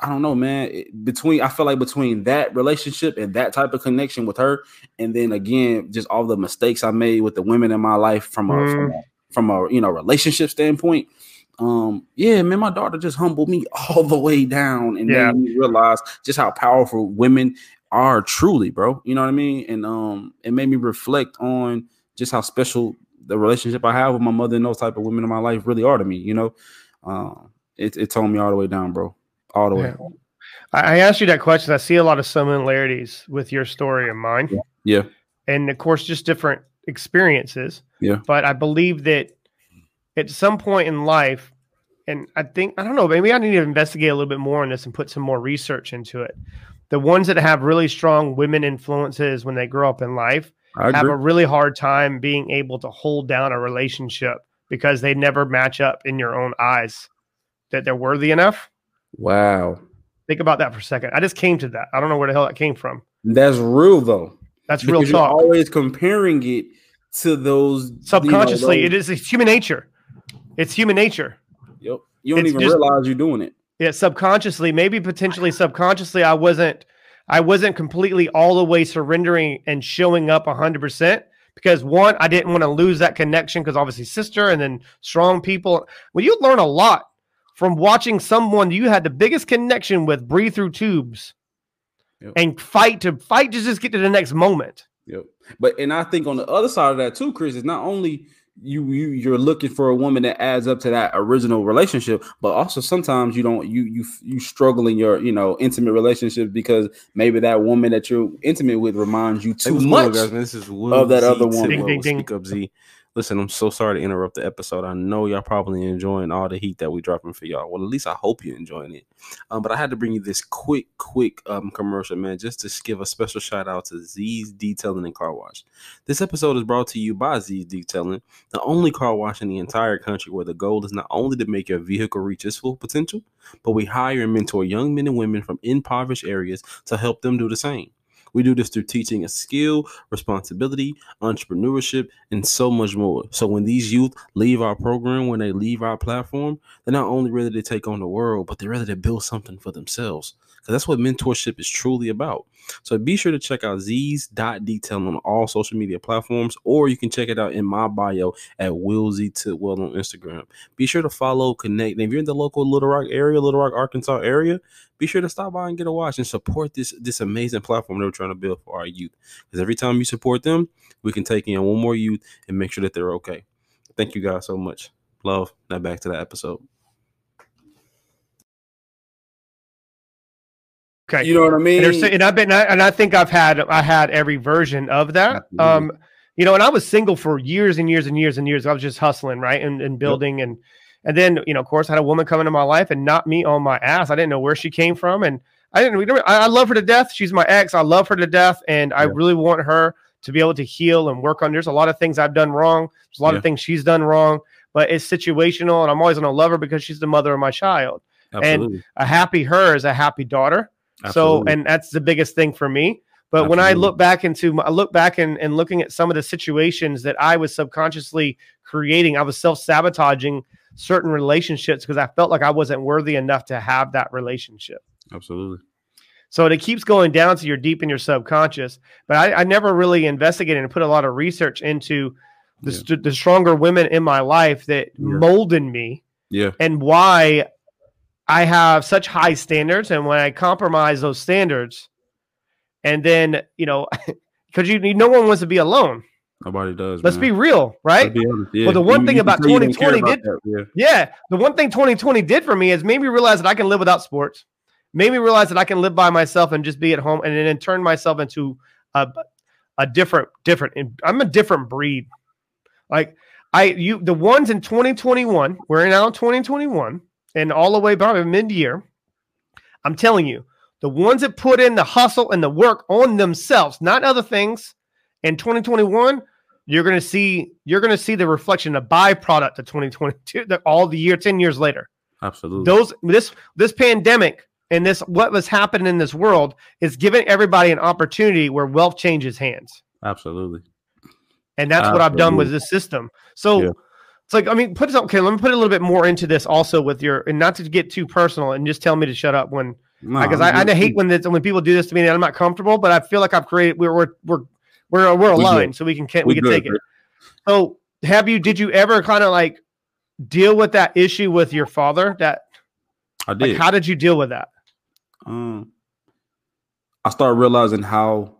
I don't know, man. I feel like between that relationship and that type of connection with her, and then again, just all the mistakes I made with the women in my life from a you know, relationship standpoint. Man, my daughter just humbled me all the way down and made me realize just how powerful women are truly, bro. You know what I mean? And it made me reflect on just how special the relationship I have with my mother and those type of women in my life really are to me. You know, it told me all the way down, bro. All the way. I asked you that question. I see a lot of similarities with your story and mine. Yeah. And of course, just different experiences. Yeah. But I believe that at some point in life, and I think, I don't know, maybe I need to investigate a little bit more on this and put some more research into it. The ones that have really strong women influences when they grow up in life have a really hard time being able to hold down a relationship because they never match up in your own eyes that they're worthy enough. Wow. Think about that for a second. I just came to that. I don't know where the hell that came from. That's real though. That's real talk. You're always comparing it to those. Subconsciously, you know, it's human nature. It's human nature. Yep. You don't even realize you're doing it. Yeah, subconsciously, I wasn't completely all the way surrendering and showing up 100% because one, I didn't want to lose that connection because obviously sister and then strong people. Well, you learn a lot from watching someone you had the biggest connection with breathe through tubes and fight to just get to the next moment. Yep. But and I think on the other side of that too, Chris, is not only you're looking for a woman that adds up to that original relationship, but also sometimes you struggle in your, you know, intimate relationship because maybe that woman that you're intimate with reminds you too much of that other woman. Ding, ding, ding. Speak Up Z. Listen, I'm so sorry to interrupt the episode. I know y'all probably enjoying all the heat that we dropping for y'all. Well, at least I hope you're enjoying it. But I had to bring you this quick commercial, man, just to give a special shout out to Z's Detailing and Car Wash. This episode is brought to you by Z's Detailing, the only car wash in the entire country where the goal is not only to make your vehicle reach its full potential, but we hire and mentor young men and women from impoverished areas to help them do the same. We do this through teaching a skill, responsibility, entrepreneurship, and so much more. So when these youth leave our program, when they leave our platform, they're not only ready to take on the world, but they're ready to build something for themselves. Because that's what mentorship is truly about. So be sure to check out Z's.detail on all social media platforms, or you can check it out in my bio at Will Z. Tidwell on Instagram. Be sure to follow, connect. And if you're in the local Little Rock, Arkansas area, be sure to stop by and get a watch and support this amazing platform that we're trying to build for our youth. Because every time you support them, we can take in one more youth and make sure that they're okay. Thank you guys so much. Love. Now back to the episode. Okay. You know what I mean? And I think I had every version of that. Mm-hmm. You know, and I was single for years and years. I was just hustling, right, and building, yep. and then, you know, of course, I had a woman come into my life and knock me on my ass. I didn't know where she came from, and I love her to death. She's my ex. I love her to death, and I really want her to be able to heal and work on. There's a lot of things I've done wrong. There's a lot of things she's done wrong, but it's situational, and I'm always gonna love her because she's the mother of my child. Absolutely. And a happy her is a happy daughter. Absolutely. So, and that's the biggest thing for me. But Absolutely. When I look back and looking at some of the situations that I was subconsciously creating, I was self-sabotaging certain relationships because I felt like I wasn't worthy enough to have that relationship. Absolutely. So it keeps going down to your deep in your subconscious. But I never really investigated and put a lot of research into the stronger women in my life that molded me and why I have such high standards, and when I compromise those standards, and then, you know, because no one wants to be alone. Nobody does. Let's be real, right? Be honest, Well, the one thing about 2020 did for me is made me realize that I can live without sports, made me realize that I can live by myself and just be at home, and then turn myself into a different. I'm a different breed. Like the ones in 2021. We're now in 2021. And all the way by mid-year, I'm telling you, the ones that put in the hustle and the work on themselves, not other things, in 2021, you're gonna see the reflection, the byproduct of 2022, all the year, 10 years later. Absolutely. This pandemic and this what was happening in this world is giving everybody an opportunity where wealth changes hands. Absolutely. And that's what I've done with this system. So. Yeah. It's like, I mean, let me put a little bit more into this also with your, and not to get too personal and just tell me to shut up because I hate when people do this to me and I'm not comfortable, but I feel like I've created, we're aligned so we can take it. So did you ever kind of like deal with that issue with your father? That I did. Like, how did you deal with that? I started realizing how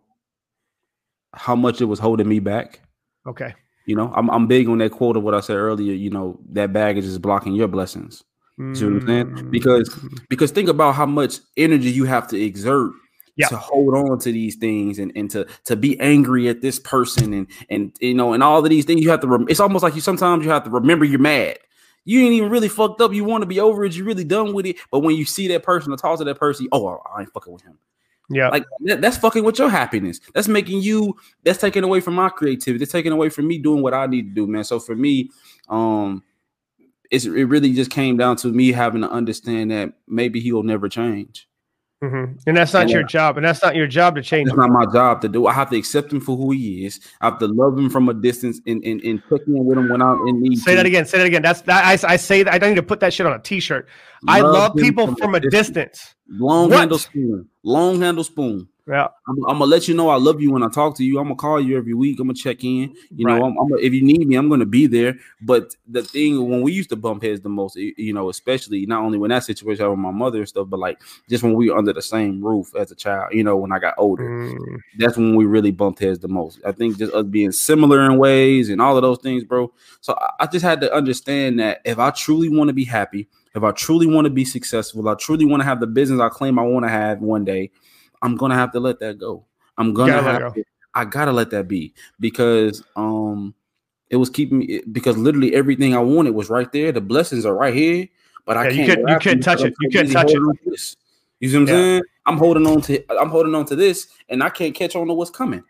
much it was holding me back. Okay. You know, I'm big on that quote of what I said earlier, you know, that baggage is blocking your blessings. See what I'm saying? Because think about how much energy you have to exert to hold on to these things and to be angry at this person and you know, and all of these things you have to it's almost like sometimes you have to remember you're mad. You ain't even really fucked up. You want to be over it. You're really done with it. But when you see that person or talk to that person, I ain't fucking with him. Yeah, like that's fucking with your happiness. That's taking away from my creativity. That's taking away from me doing what I need to do, man. So for me, it really just came down to me having to understand that maybe he will never change. Mm-hmm. And that's not your job. And that's not your job to change. It's not my job to do. I have to accept him for who he is. I have to love him from a distance and cooking with him when I'm in need. Say that again. That's that. I say that. I don't need to put that shit on a t-shirt. I love people from a distance. Long handle spoon. Yeah. I'm gonna let you know I love you when I talk to you. I'm gonna call you every week. I'm gonna check in. You know, if you need me, I'm gonna be there. But the thing when we used to bump heads the most, you know, especially not only when that situation with my mother and stuff, but like just when we were under the same roof as a child. You know, when I got older, that's when we really bumped heads the most. I think just us being similar in ways and all of those things, bro. So I just had to understand that if I truly want to be happy, if I truly want to be successful, I truly want to have the business I claim I want to have one day, I'm going to have to let that go. I got to let that be because It was keeping me, because literally everything I wanted was right there. The blessings are right here, but I can't. You couldn't touch it. You couldn't touch it. You see what I'm saying? I'm holding on to this, and I can't catch on to what's coming.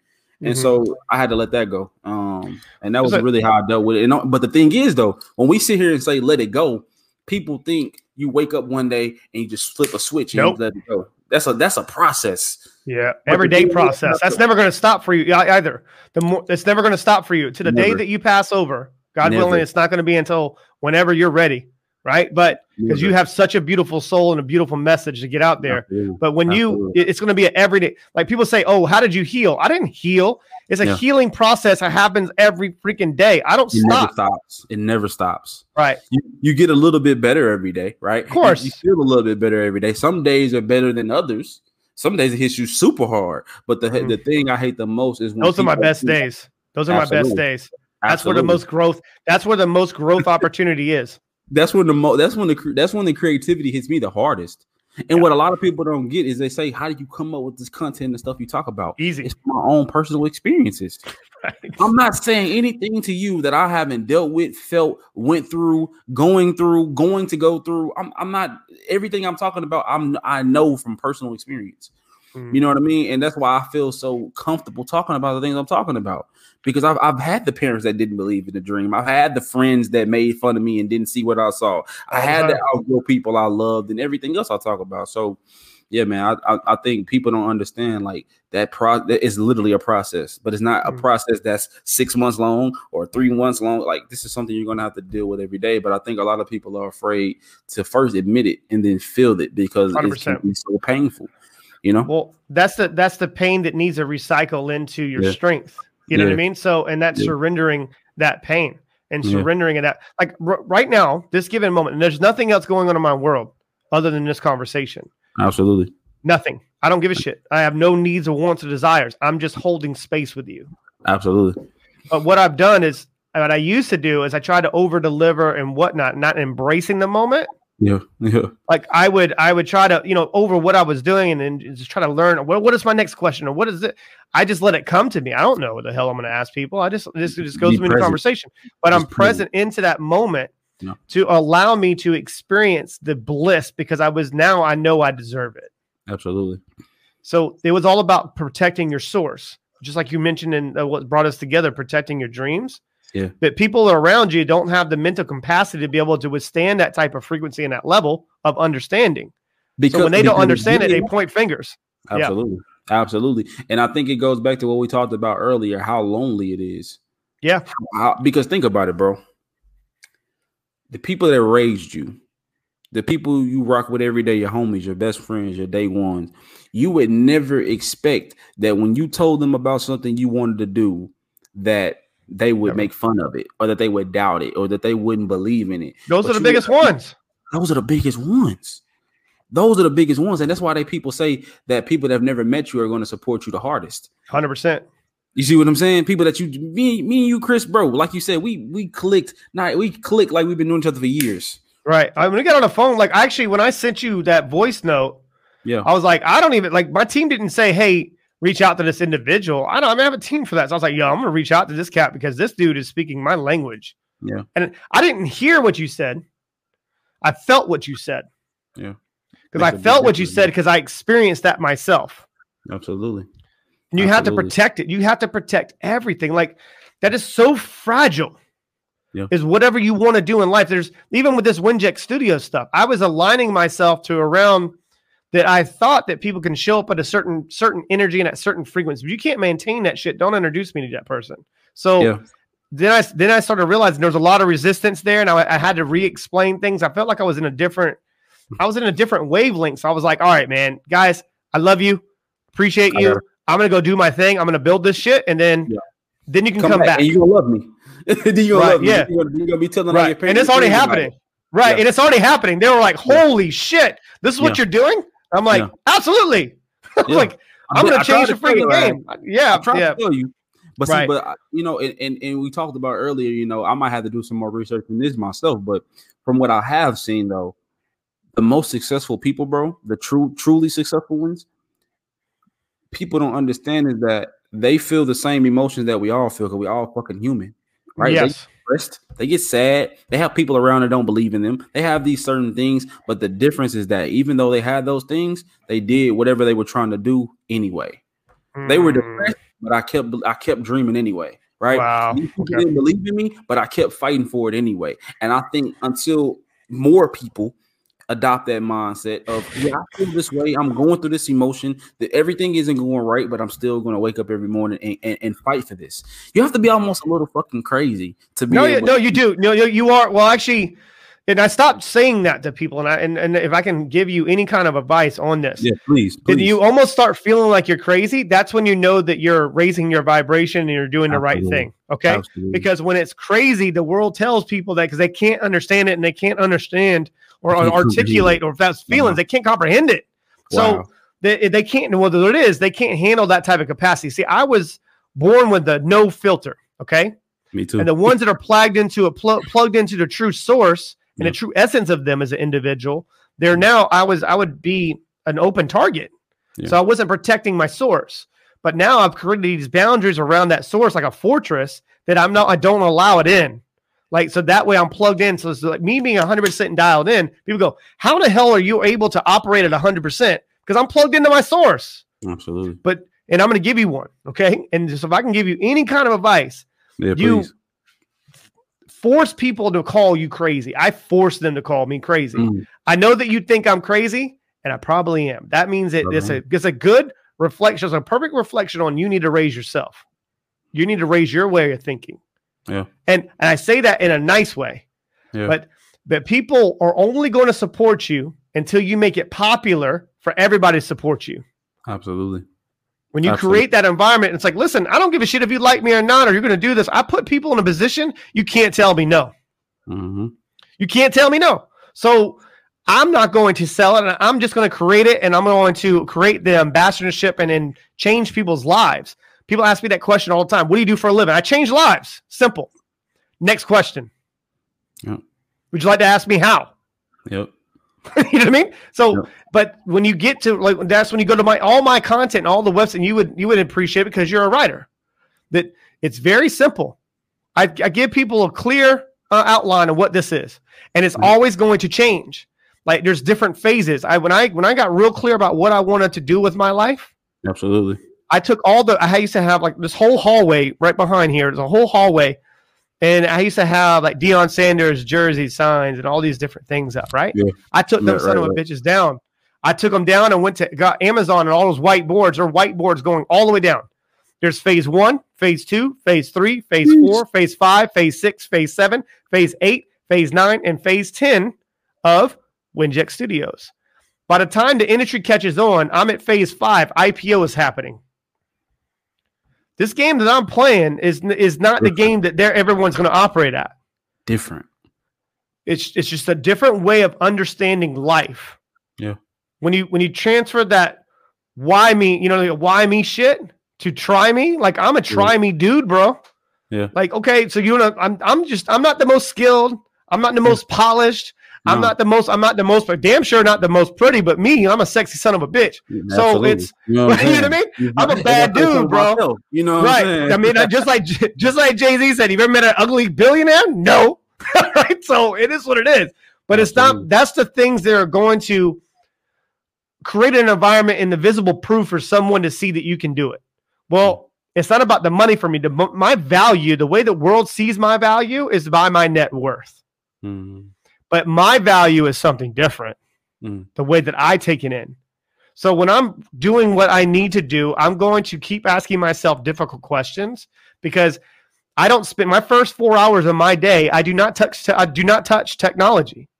And so I had to let that go. And that was really how I dealt with it. And, but the thing is, though, when we sit here and say let it go, people think you wake up one day and you just flip a switch and you let it go. That's a process. Yeah, everyday process. That's never going to stop for you either. It's never going to stop for you to the day that you pass over. God willing, it's not going to be until whenever you're ready, right? But because you have such a beautiful soul and a beautiful message to get out there. Absolutely. But when it's going to be an everyday. Like people say, "Oh, how did you heal?" I didn't heal. It's a healing process that happens every freaking day. I don't stop. Never stops. It never stops. Right. You get a little bit better every day, right? Of course. You feel a little bit better every day. Some days are better than others. Some days it hits you super hard. But the thing I hate the most is when those are my best days. Those are my best days. That's where the most growth. That's where the most growth opportunity is. That's when the creativity hits me the hardest. And what a lot of people don't get is they say, "How do you come up with this content and stuff you talk about?" Easy. It's my own personal experiences. Right. I'm not saying anything to you that I haven't dealt with, felt, went through, going to go through. I'm not everything I'm talking about. I know from personal experience. You know what I mean? And that's why I feel so comfortable talking about the things I'm talking about, because I've had the parents that didn't believe in the dream. I've had the friends that made fun of me and didn't see what I saw. I had the outgrow people I loved and everything else I talk about. So, yeah, man, I think people don't understand like that. That is literally a process, but it's not a process that's 6 months long or 3 months long. Like this is something you're going to have to deal with every day. But I think a lot of people are afraid to first admit it and then feel it because it's going to be so painful. You know, well, that's the pain that needs to recycle into your strength. You know what I mean? So, and that's surrendering that pain and surrendering that. Like right now, this given moment, and there's nothing else going on in my world other than this conversation. Absolutely nothing. I don't give a shit. I have no needs or wants or desires. I'm just holding space with you. Absolutely. But what I've done is what I used to do is I tried to over deliver and whatnot, not embracing the moment. Yeah. Like I would try to, over what I was doing and just try to learn what is my next question or what is it? I just let it come to me. I don't know what the hell I'm going to ask people. I just goes into the conversation, but I'm present into that moment to allow me to experience the bliss because I know I deserve it. Absolutely. So it was all about protecting your source. Just like you mentioned in what brought us together, protecting your dreams. Yeah. But people around you don't have the mental capacity to be able to withstand that type of frequency and that level of understanding. Because so when they don't understand it, they point fingers. Absolutely. Yeah. Absolutely. And I think it goes back to what we talked about earlier, how lonely it is. Yeah. Because think about it, bro. The people that raised you, the people you rock with every day, your homies, your best friends, your day ones, you would never expect that when you told them about something you wanted to do, that they would make fun of it or that they would doubt it or that they wouldn't believe in it. Those are the biggest ones. And that's why people say that people that have never met you are going to support you the hardest. 100%. You see what I'm saying? People that me and you, Chris, bro, like you said, we clicked like we've been knowing each other for years. Right. I mean, we got on the phone. Like actually when I sent you that voice note, I was like, I don't even like my team didn't say, "Hey, reach out to this individual." I have a team for that. So I was like, I'm going to reach out to this cat because this dude is speaking my language. Yeah. And I didn't hear what you said. I felt what you said. Yeah. Because I felt what you said because I experienced that myself. Absolutely. And you have to protect it. You have to protect everything. Like that is so fragile. Yeah. Is whatever you want to do in life. There's even with this WinJet Studio stuff, I was aligning myself to around that I thought that people can show up at a certain energy and at certain frequency. If you can't maintain that shit, don't introduce me to that person. So then I started realizing there was a lot of resistance there, and I had to re-explain things. I felt like I was in a different wavelength. So I was like, all right, man, guys, I love you. Appreciate you. I'm going to go do my thing. I'm going to build this shit. And then you can come back. And you're going to love me. Yeah. You're going to be telling all your parents. And it's already happening. Right. Yeah. And it's already happening. They were like, holy shit, this is what you're doing? I'm like, absolutely. Like, I'm going to change the freaking game. Yeah. I'm trying to tell you. But, and we talked about earlier, I might have to do some more research on this myself. But from what I have seen, though, the most successful people, bro, the truly successful ones, people don't understand is that they feel the same emotions that we all feel because we all fucking human. right? Yes. They get sad. They have people around that don't believe in them. They have these certain things, but the difference is that even though they had those things, they did whatever they were trying to do anyway. They were depressed, but I kept dreaming anyway, right? Wow. People didn't believe in me, but I kept fighting for it anyway. And I think until more people adopt that mindset of, yeah, I feel this way, I'm going through this emotion, that everything isn't going right, but I'm still going to wake up every morning and fight for this. You have to be almost a little fucking crazy to be. No, you do. Well, actually, and I stopped saying that to people, and if I can give you any kind of advice on this, yeah, please. Then you almost start feeling like you're crazy. That's when you know that you're raising your vibration and you're doing Absolutely. The right thing. Okay, Absolutely. Because when it's crazy, the world tells people that because they can't understand it and they can't understand. Or articulate, or if that's feelings, they can't comprehend it. Wow. So they can't. Well, there it is. They can't handle that type of capacity. See, I was born with the no filter. Okay, me too. And the ones that are plugged into the true source and the true essence of them as an individual, they're now. I would be an open target. Yeah. So I wasn't protecting my source, but now I've created these boundaries around that source, like a fortress that I'm not. I don't allow it in. Like, so that way I'm plugged in. So it's like me being 100% and dialed in. People go, how the hell are you able to operate at 100%? Because I'm plugged into my source. Absolutely. But, and I'm going to give you one. Okay. And just if I can give you any kind of advice, force people to call you crazy. I force them to call me crazy. I know that you think I'm crazy, and I probably am. That means that it's a good reflection. It's a perfect reflection on you need to raise yourself. You need to raise your way of thinking. Yeah, and I say that in a nice way, but people are only going to support you until you make it popular for everybody to support you. Absolutely. When you create that environment, it's like, listen, I don't give a shit if you like me or not, or you're going to do this. I put people in a position you can't tell me no. Mm-hmm. You can't tell me no. So I'm not going to sell it. And I'm just going to create it, and I'm going to create the ambassadorship and then change people's lives. People ask me that question all the time. What do you do for a living? I change lives. Simple. Next question. Yep. Would you like to ask me how? Yep. You know what I mean? So, but when you get to like, that's when you go to all my content, all the website, you would appreciate it because you're a writer. That it's very simple. I give people a clear outline of what this is, and it's always going to change. Like there's different phases. When I got real clear about what I wanted to do with my life. Absolutely. I used to have like this whole hallway right behind here. There's a whole hallway. And I used to have like Deion Sanders jersey signs and all these different things up, right? Yeah. I took them bitches down. I took them down and got Amazon and all those whiteboards. There are whiteboards going all the way down. There's phase 1, phase 2, phase 3, phase 4, phase 5, phase 6, phase 7, phase 8, phase 9, and phase 10 of WinJet Studios. By the time the industry catches on, I'm at phase 5. IPO is happening. This game that I'm playing is not different. The game that everyone's going to operate at. Different. It's just a different way of understanding life. Yeah. When you transfer that why me, you know, why me shit to try me, like I'm a try me dude, bro. Yeah. Like okay, so you know I'm not the most skilled, I'm not the most polished, no. I'm not the most, but damn sure not the most pretty, but me, I'm a sexy son of a bitch. Yeah, so absolutely. It's, you know what I mean? I'm a bad dude, bro. You know what right. I'm I mean, just like Jay-Z said, you ever met an ugly billionaire? No. Right. So it is what it is, but it's not, that's the things that are going to create an environment and the visible proof for someone to see that you can do it. Well, it's not about the money for me. My value, the way the world sees my value is by my net worth. Mm-hmm. But my value is something different, the way that I take it in. So when I'm doing what I need to do, I'm going to keep asking myself difficult questions because I don't spend my first 4 hours of my day. I do not touch technology.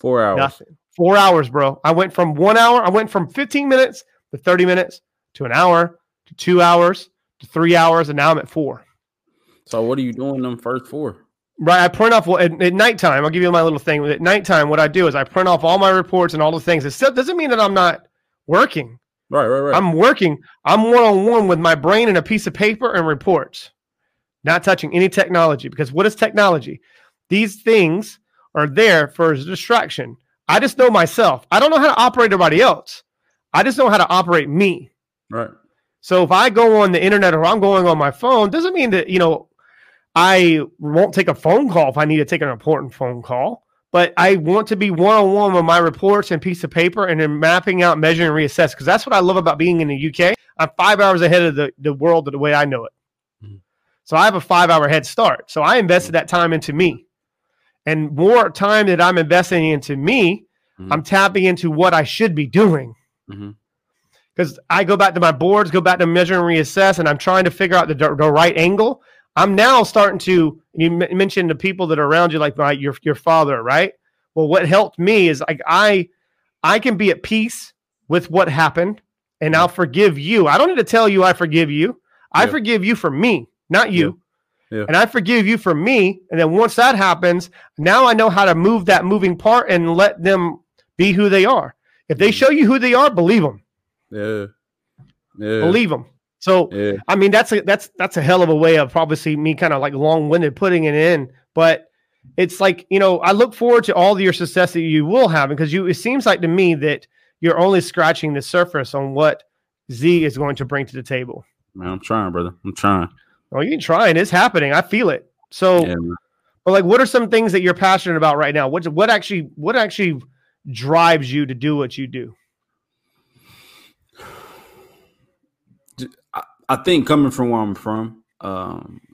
4 hours. Nothing. 4 hours, bro. I went from 1 hour. I went from 15 minutes to 30 minutes to an hour to 2 hours to 3 hours. And now I'm at 4. So what are you doing them first 4? Right, I print off at nighttime. I'll give you my little thing. At nighttime, what I do is I print off all my reports and all the things. It still doesn't mean that I'm not working. Right. I'm working. I'm one-on-one with my brain and a piece of paper and reports. Not touching any technology because what is technology? These things are there for distraction. I just know myself. I don't know how to operate everybody else. I just know how to operate me. Right. So if I go on the internet or I'm going on my phone, doesn't mean that, you know, I won't take a phone call if I need to take an important phone call, but I want to be one-on-one with my reports and piece of paper and then mapping out, measuring, and reassess, because that's what I love about being in the UK. I'm 5 hours ahead of the world the way I know it. Mm-hmm. So I have a 5-hour head start. So I invested that time into me. And more time that I'm investing into me, mm-hmm. I'm tapping into what I should be doing. Mm-hmm. Because I go back to my boards, go back to measure and reassess, and I'm trying to figure out the right angle. I'm now starting to, you mentioned the people that are around you, like your father, right? Well, what helped me is like I can be at peace with what happened, and I'll forgive you. I don't need to tell you I forgive you. I forgive you for me, not you. Yeah. And I forgive you for me. And then once that happens, now I know how to move that moving part and let them be who they are. If they show you who they are, believe them. Yeah. Believe them. So, I mean, that's a hell of a way of obviously me kind of like long-winded putting it in, but it's like, you know, I look forward to all your success that you will have, because it seems like to me that you're only scratching the surface on what Z is going to bring to the table. Man, I'm trying, brother. I'm trying. Well, you're trying. It's happening. I feel it. So, but like, what are some things that you're passionate about right now? What actually drives you to do what you do? I think coming from where I'm from,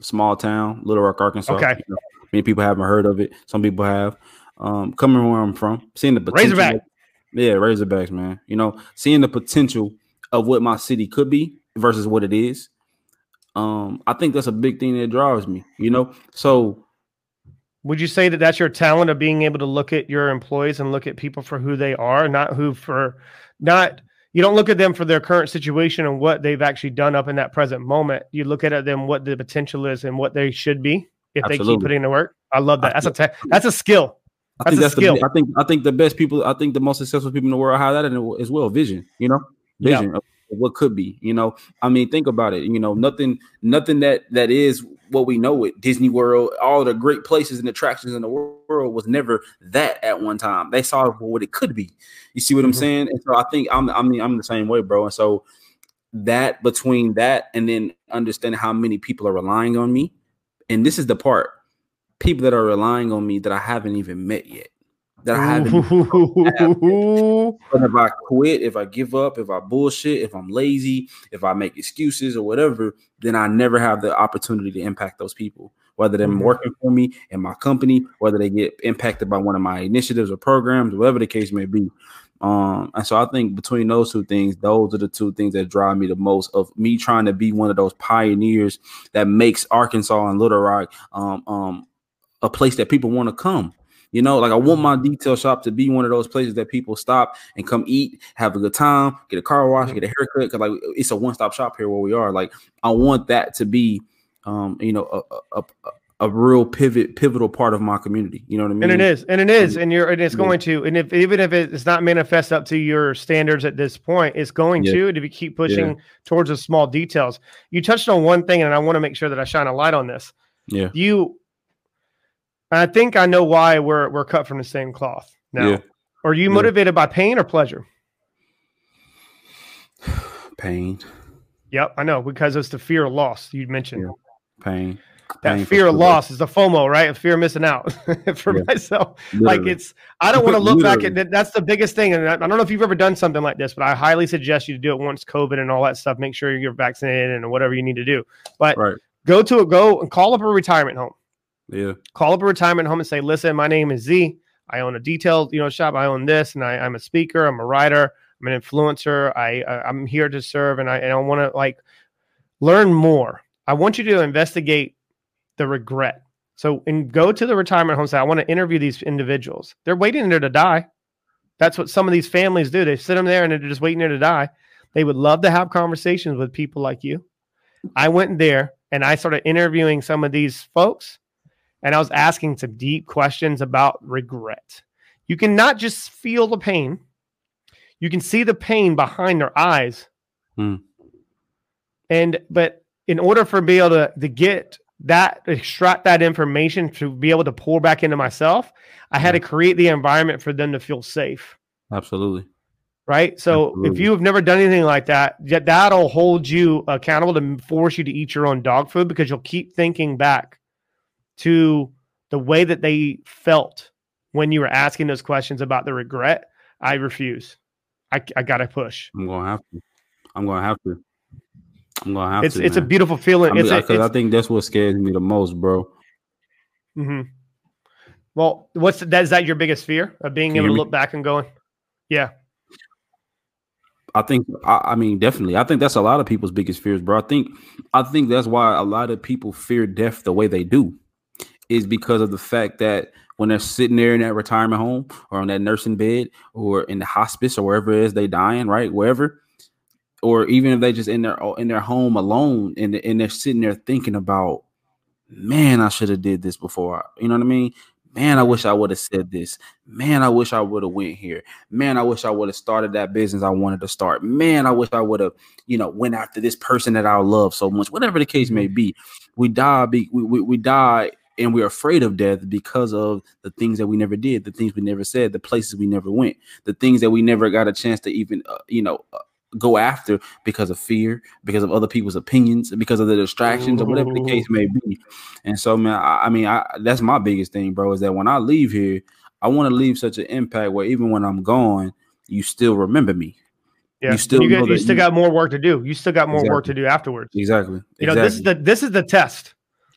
small town, Little Rock, Arkansas. Okay. You know, many people haven't heard of it. Some people have. Coming from where I'm from, seeing the potential. Razorbacks. Yeah, Razorbacks, man. You know, seeing the potential of what my city could be versus what it is. I think that's a big thing that drives me, you know? So would you say that that's your talent of being able to look at your employees and look at people for who they are, you don't look at them for their current situation and what they've actually done up in that present moment. You look at them, what the potential is and what they should be if they keep putting in the work. I love that. That's a skill. I think that's a skill. I think the best people, I think the most successful people in the world have that as well. Vision, you know, of what could be, you know, I mean, think about it. You know, nothing that is what we know it. Disney World, all the great places and attractions in the world was never that at one time. They saw what it could be. You see what I'm saying? And so I think I'm the same way, bro. And so that between that and then understanding how many people are relying on me. And this is the part, people that are relying on me that I haven't even met yet. That I haven't. But if I quit, if I give up, if I bullshit, if I'm lazy, if I make excuses or whatever, then I never have the opportunity to impact those people, whether they're working for me in my company, whether they get impacted by one of my initiatives or programs, whatever the case may be. And so I think between those two things, those are the two things that drive me the most, of me trying to be one of those pioneers that makes Arkansas and Little Rock a place that people want to come. You know, like I want my detail shop to be one of those places that people stop and come eat, have a good time, get a car wash, get a haircut. Because like it's a one-stop shop here where we are. Like I want that to be, you know, a real pivotal part of my community. You know what I mean? And it is. And it's going to. And even if it's not manifest up to your standards at this point, it's going to. If you keep pushing towards the small details, you touched on one thing, and I want to make sure that I shine a light on this. Yeah, you. I think I know why we're cut from the same cloth now. Yeah. Are you motivated by pain or pleasure? Pain. Yep, I know, because it's the fear of loss you mentioned. Yeah. Pain. That fear of loss is the FOMO, right? A fear of missing out for myself. Literally. Like I don't want to look back at that. That's the biggest thing. And I don't know if you've ever done something like this, but I highly suggest you to do it once COVID and all that stuff. Make sure you're vaccinated and whatever you need to do. But go and call up a retirement home. Yeah. Call up a retirement home and say, listen, my name is Z. I own a detail, you know, shop. I own this, and I'm a speaker. I'm a writer. I'm an influencer. I'm here to serve, and I want to like learn more. I want you to investigate the regret. So, and go to the retirement home and say, I want to interview these individuals. They're waiting there to die. That's what some of these families do. They sit them there and they're just waiting there to die. They would love to have conversations with people like you. I went there and I started interviewing some of these folks. And I was asking some deep questions about regret. You can not just feel the pain. You can see the pain behind their eyes. But in order for be able to get that, extract that information to be able to pour back into myself, I had to create the environment for them to feel safe. Absolutely. Right? So if you have never done anything like that, that'll hold you accountable to force you to eat your own dog food, because you'll keep thinking back to the way that they felt when you were asking those questions about the regret, I refuse. I got to push. I'm going to have to. It's a beautiful feeling. I think that's what scares me the most, bro. Mm-hmm. Well, is that your biggest fear of being able to look back and going, yeah. I mean, definitely. I think that's a lot of people's biggest fears, bro. I think that's why a lot of people fear death the way they do, is because of the fact that when they're sitting there in that retirement home or on that nursing bed or in the hospice or wherever it is they dying, right, wherever, or even if they just in their home alone and they're sitting there thinking about, man, I should have did this before. You know what I mean? Man, I wish I would have said this. Man, I wish I would have went here. Man, I wish I would have started that business I wanted to start. Man, I wish I would have, went after this person that I love so much. Whatever the case may be, we die and we're afraid of death because of the things that we never did, the things we never said, the places we never went, the things that we never got a chance to even, go after because of fear, because of other people's opinions, because of the distractions or whatever the case may be. And so, man, I mean, that's my biggest thing, bro, is that when I leave here, I want to leave such an impact where even when I'm gone, you still remember me. Yeah. You still got more work to do. You still got more work to do afterwards. Exactly. This is the test.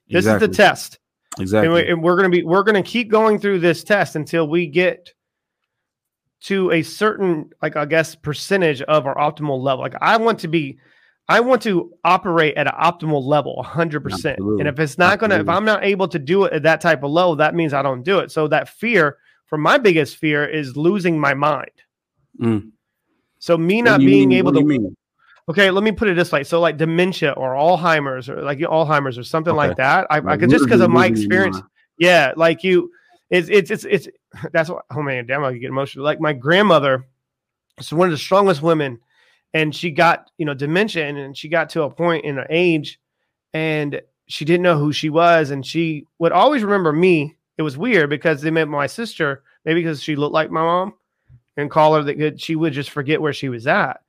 This is the test. Exactly. And we're going to keep going through this test until we get to a certain, percentage of our optimal level. I want to operate at an optimal level, 100%. And if it's not going to, if I'm not able to do it at that type of level, that means I don't do it. So that fear, for my biggest fear, is losing my mind. Mm. So me not being able to. Okay, let me put it this way. So like dementia or Alzheimer's or something like that. I could, just because of my experience. Yeah, like you. It's that's what, oh man, damn, I could get emotional. Like my grandmother is one of the strongest women, and she got, dementia, and she got to a point in her age and she didn't know who she was. And she would always remember me. It was weird because they met my sister, maybe because she looked like my mom, and call her that. She would just forget where she was at,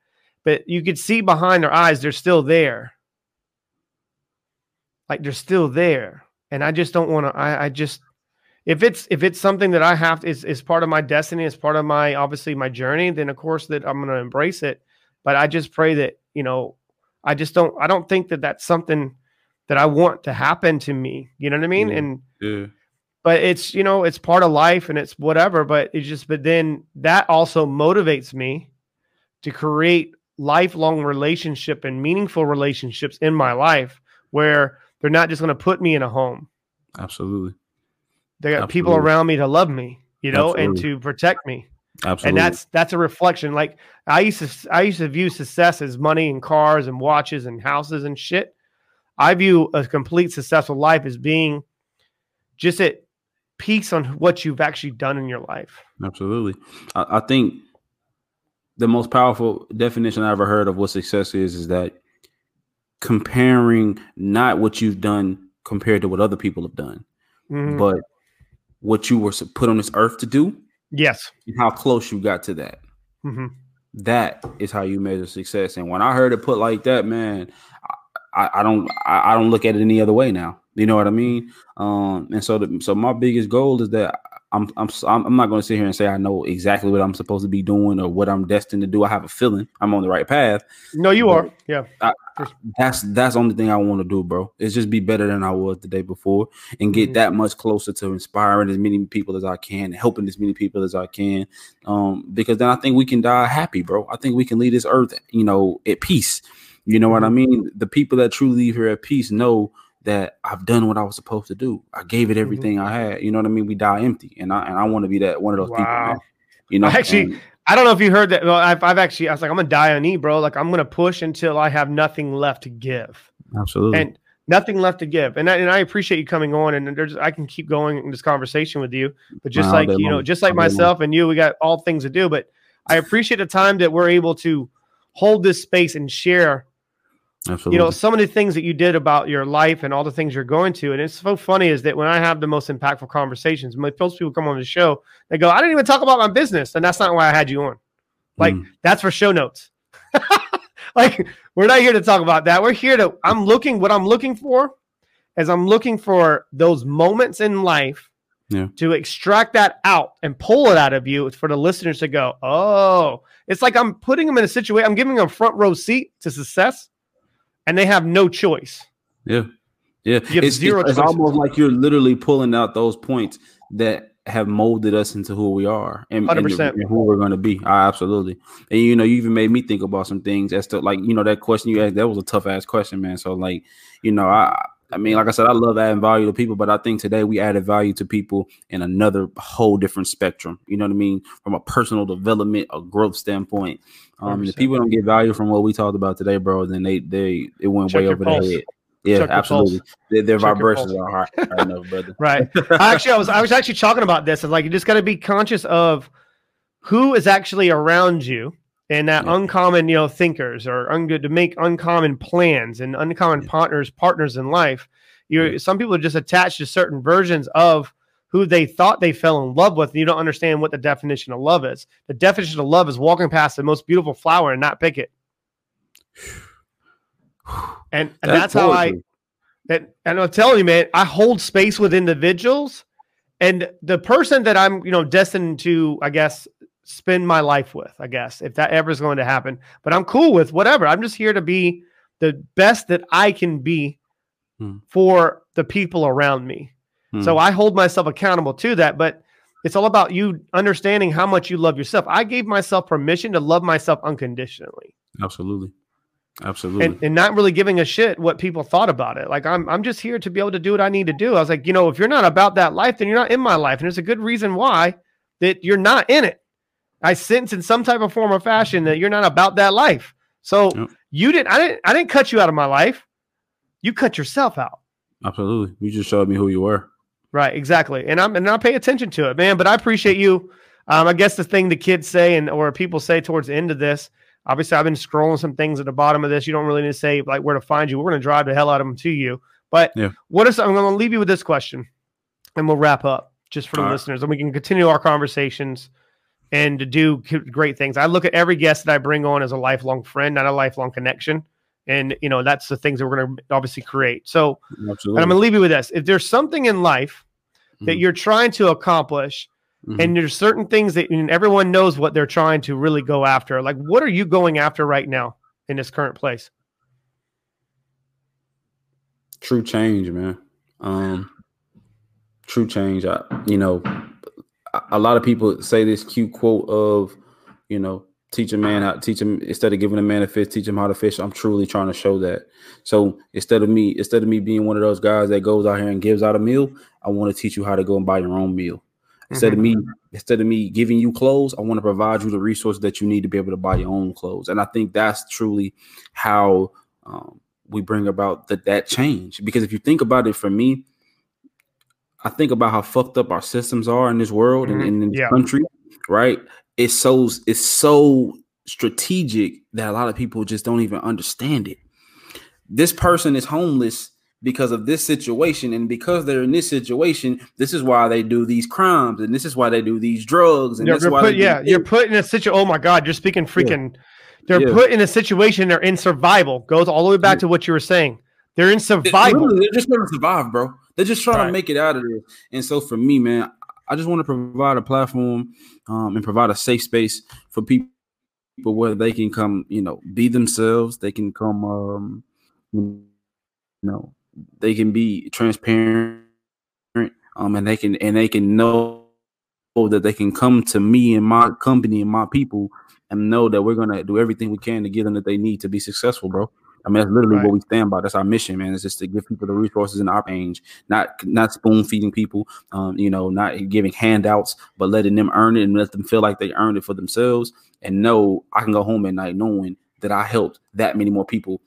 but you could see behind her eyes, they're still there. Like they're still there. And I just don't want to, if it's something that I have to, is part of my destiny, it's part of my, obviously my journey, then of course that I'm going to embrace it. But I just pray that, I don't think that that's something that I want to happen to me. You know what I mean? Yeah. And, yeah. But it's, it's part of life and it's whatever, but then that also motivates me to create lifelong relationship and meaningful relationships in my life where they're not just going to put me in a home. Absolutely. They got people around me to love me, and to protect me. Absolutely. And that's a reflection. Like I used to view success as money and cars and watches and houses and shit. I view a complete successful life as being just at peace on what you've actually done in your life. Absolutely. I think the most powerful definition I ever heard of what success is that comparing not what you've done compared to what other people have done, but what you were put on this earth to do. Yes. And how close you got to that. Mm-hmm. That is how you measure success. And when I heard it put like that, man, I don't look at it any other way now. You know what I mean? So my biggest goal is that I'm not going to sit here and say I know exactly what I'm supposed to be doing or what I'm destined to do. I have a feeling I'm on the right path. No, you are. Yeah. That's the only thing I want to do, bro. Is just be better than I was the day before and get that much closer to inspiring as many people as I can, helping as many people as I can. Because then I think we can die happy, bro. I think we can leave this earth, at peace. You know what I mean? The people that truly leave here at peace know that I've done what I was supposed to do. I gave it everything I had. You know what I mean? We die empty. And I want to be that one of those people, man. I don't know if you heard that. Well, I was like, I'm going to die on E, bro. Like I'm going to push until I have nothing left to give. Absolutely. And nothing left to give. And I appreciate you coming on, and I can keep going in this conversation with you, but myself and you, we got all things to do, but I appreciate the time that we're able to hold this space and share. Absolutely. Some of the things that you did about your life and all the things you're going to. And it's so funny is that when I have the most impactful conversations, most people come on the show, they go, I didn't even talk about my business. And that's not why I had you on. Like that's for show notes. Like we're not here to talk about that. We're here to, I'm looking what I'm looking for. is I'm looking for those moments in life to extract that out and pull it out of you for the listeners to go, oh, it's like I'm putting them in a situation. I'm giving them a front row seat to success and they have no choice. Yeah. Yeah. It's almost like you're literally pulling out those points that have molded us into who we are and who we're going to be. Absolutely. And, you know, you even made me think about some things as to, like, you know, that question you asked, that was a tough ass question, man. So, like, you know, I mean, like I said, I love adding value to people, but I think today we added value to people in another whole different spectrum. You know what I mean? From a personal development, a growth standpoint. If people don't get value from what we talked about today, bro, then it went way over their head. Yeah, check absolutely. Their vibrations are high enough, brother. Right. I was actually talking about this. It's like you just got to be conscious of who is actually around you. And that uncommon, you know, thinkers or good to make uncommon plans and uncommon partners in life. Some people are just attached to certain versions of who they thought they fell in love with. And you don't understand what the definition of love is. The definition of love is walking past the most beautiful flower and not pick it. And that's how and I'm telling you, man, I hold space with individuals and the person that I'm, you know, destined to, I guess, spend my life with, I guess, if that ever is going to happen. But I'm cool with whatever. I'm just here to be the best that I can be for the people around me. So I hold myself accountable to that. But it's all about you understanding how much you love yourself. I gave myself permission to love myself unconditionally. Absolutely. Absolutely. And not really giving a shit what people thought about it. Like, I'm just here to be able to do what I need to do. I was like, you know, if you're not about that life, then you're not in my life. And there's a good reason why that you're not in it. I sense in some type of form or fashion that you're not about that life. So I didn't cut you out of my life. You cut yourself out. Absolutely. You just showed me who you were. Right. Exactly. And I pay attention to it, man, but I appreciate you. I guess the thing the kids say or people say towards the end of this, obviously I've been scrolling some things at the bottom of this. You don't really need to say like where to find you. We're going to drive the hell out of them to you, but I'm going to leave you with this question and we'll wrap up just for the listeners and we can continue our conversations and to do great things. I look at every guest that I bring on as a lifelong friend, not a lifelong connection. And, you know, that's the things that we're going to obviously create. So and I'm going to leave you with this. If there's something in life that you're trying to accomplish and there's certain things that everyone knows what they're trying to really go after, like what are you going after right now in this current place? True change, man. True change. You know, a lot of people say this cute quote of, you know, teach a man instead of giving a man a fish, teach him how to fish. I'm truly trying to show that. So instead of me being one of those guys that goes out here and gives out a meal, I want to teach you how to go and buy your own meal. Instead of me giving you clothes, I want to provide you the resources that you need to be able to buy your own clothes. And I think that's truly how we bring about that change. Because if you think about it, for me, I think about how fucked up our systems are in this world and in this country, right? It's so strategic that a lot of people just don't even understand it. This person is homeless because of this situation, and because they're in this situation, this is why they do these crimes, and this is why they do these drugs, and you're put in a situation. Oh my God, you're speaking freaking. Yeah. They're put in a situation. They're in survival. Goes all the way back to what you were saying. They're in survival. They're just trying to survive, bro. They're just trying to make it out of this. And so for me, man, I just want to provide a platform and provide a safe space for people where they can come, you know, be themselves. They can come, you know, they can be transparent, and they can know that they can come to me and my company and my people and know that we're going to do everything we can to give them that they need to be successful, bro. I mean, that's literally what we stand by. That's our mission, man. It's just to give people the resources in our range, not spoon feeding people, you know, not giving handouts, but letting them earn it and let them feel like they earned it for themselves. And know I can go home at night knowing that I helped that many more people,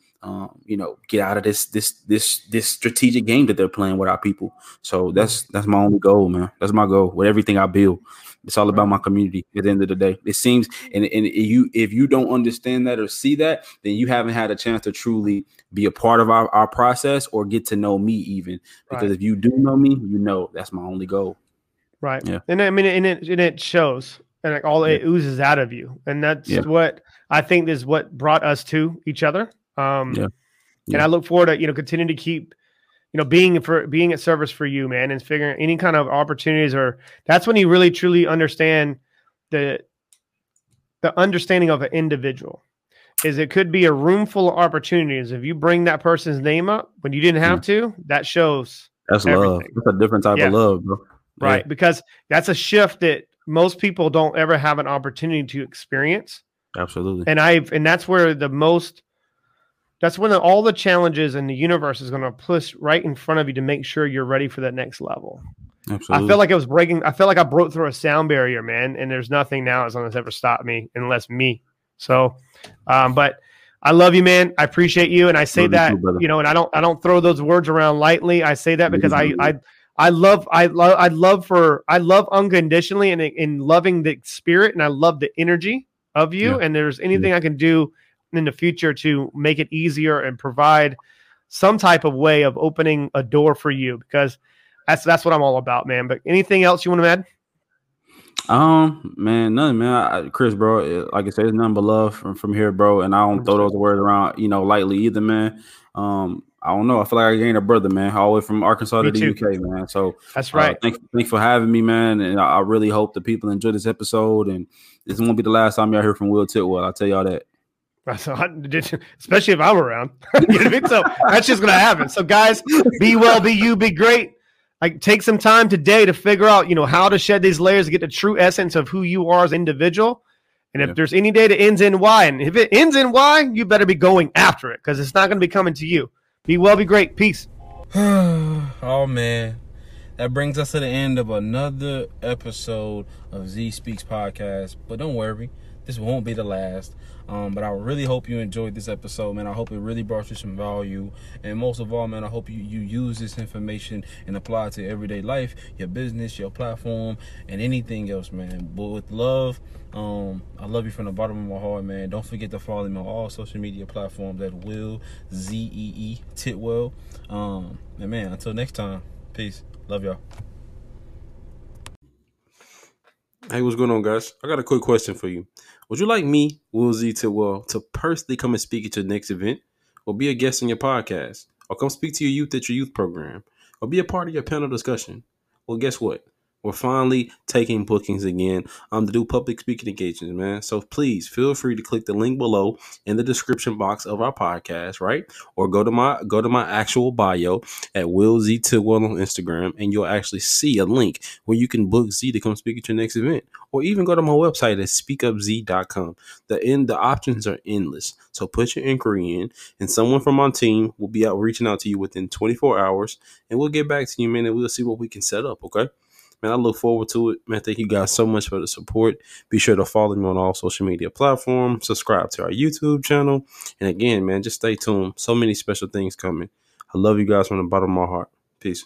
you know, get out of this strategic game that they're playing with our people. So that's my only goal, man. That's my goal with everything I build. It's all about my community at the end of the day. It seems, and if you don't understand that or see that, then you haven't had a chance to truly be a part of our process or get to know me even. Because if you do know me, you know that's my only goal. Right. Yeah. And I mean, and it shows, and like all it oozes out of you. And that's what I think is what brought us to each other. And I look forward to, you know, continuing to keep you know, being at service for you, man, and figuring any kind of opportunities, or that's when you really truly understand the understanding of an individual. Is it could be a room full of opportunities. If you bring that person's name up when you didn't have to, that shows that's everything. Love. That's a different type of love, bro. Right. Because that's a shift that most people don't ever have an opportunity to experience. Absolutely. And that's where that's when all the challenges in the universe is going to push right in front of you to make sure you're ready for that next level. Absolutely. I felt like I broke through a sound barrier, man. And there's nothing now as long as ever stopped me unless me. So, but I love you, man. I appreciate you. And I say that, you know, and I don't throw those words around lightly. I say that because I love unconditionally and in loving the spirit. And I love the energy of you. And there's anything I can do in the future to make it easier and provide some type of way of opening a door for you, because that's what I'm all about, man. But anything else you want to add? Man, nothing, man. Chris, bro, like I said, it's nothing but love from here, bro. And I don't throw those words around, you know, lightly either, man. I don't know. I feel like I gained a brother, man, all the way from Arkansas to the UK, man. So that's right. Thanks for having me, man. And I really hope the people enjoy this episode. And this won't be the last time y'all hear from Will Tidwell. I'll tell y'all that. So especially if I'm around. You know what I mean? So that's just gonna happen. So guys, be well, be you, be great. Like, take some time today to figure out, you know, how to shed these layers to get the true essence of who you are as an individual. And if there's any day that ends in Y, and if it ends in Y, you better be going after it, because it's not going to be coming to you. Be well, be great. Peace. Oh, man. That brings us to the end of another episode of Z Speaks Podcast. But don't worry, this won't be the last. But I really hope you enjoyed this episode, man. I hope it really brought you some value. And most of all, man, I hope you use this information and apply it to everyday life, your business, your platform, and anything else, man. But with love, I love you from the bottom of my heart, man. Don't forget to follow me on all social media platforms at Will Z-E-E Tidwell. And, man, until next time, peace. Love y'all. Hey, what's going on, guys? I got a quick question for you. Would you like me, Will Z Tidwell, to personally come and speak at your next event, or be a guest on your podcast, or come speak to your youth at your youth program, or be a part of your panel discussion? Well, guess what? We're finally taking bookings again to do public speaking engagements, man. So please feel free to click the link below in the description box of our podcast, right? Or go to my actual bio at Will Z Tidwell on Instagram, and you'll actually see a link where you can book Z to come speak at your next event. Or even go to my website at speakupz.com. The options are endless. So put your inquiry in, and someone from our team will be out reaching out to you within 24 hours, and we'll get back to you, man, and we'll see what we can set up, okay? Man, I look forward to it. Man, thank you guys so much for the support. Be sure to follow me on all social media platforms. Subscribe to our YouTube channel. And again, man, just stay tuned. So many special things coming. I love you guys from the bottom of my heart. Peace.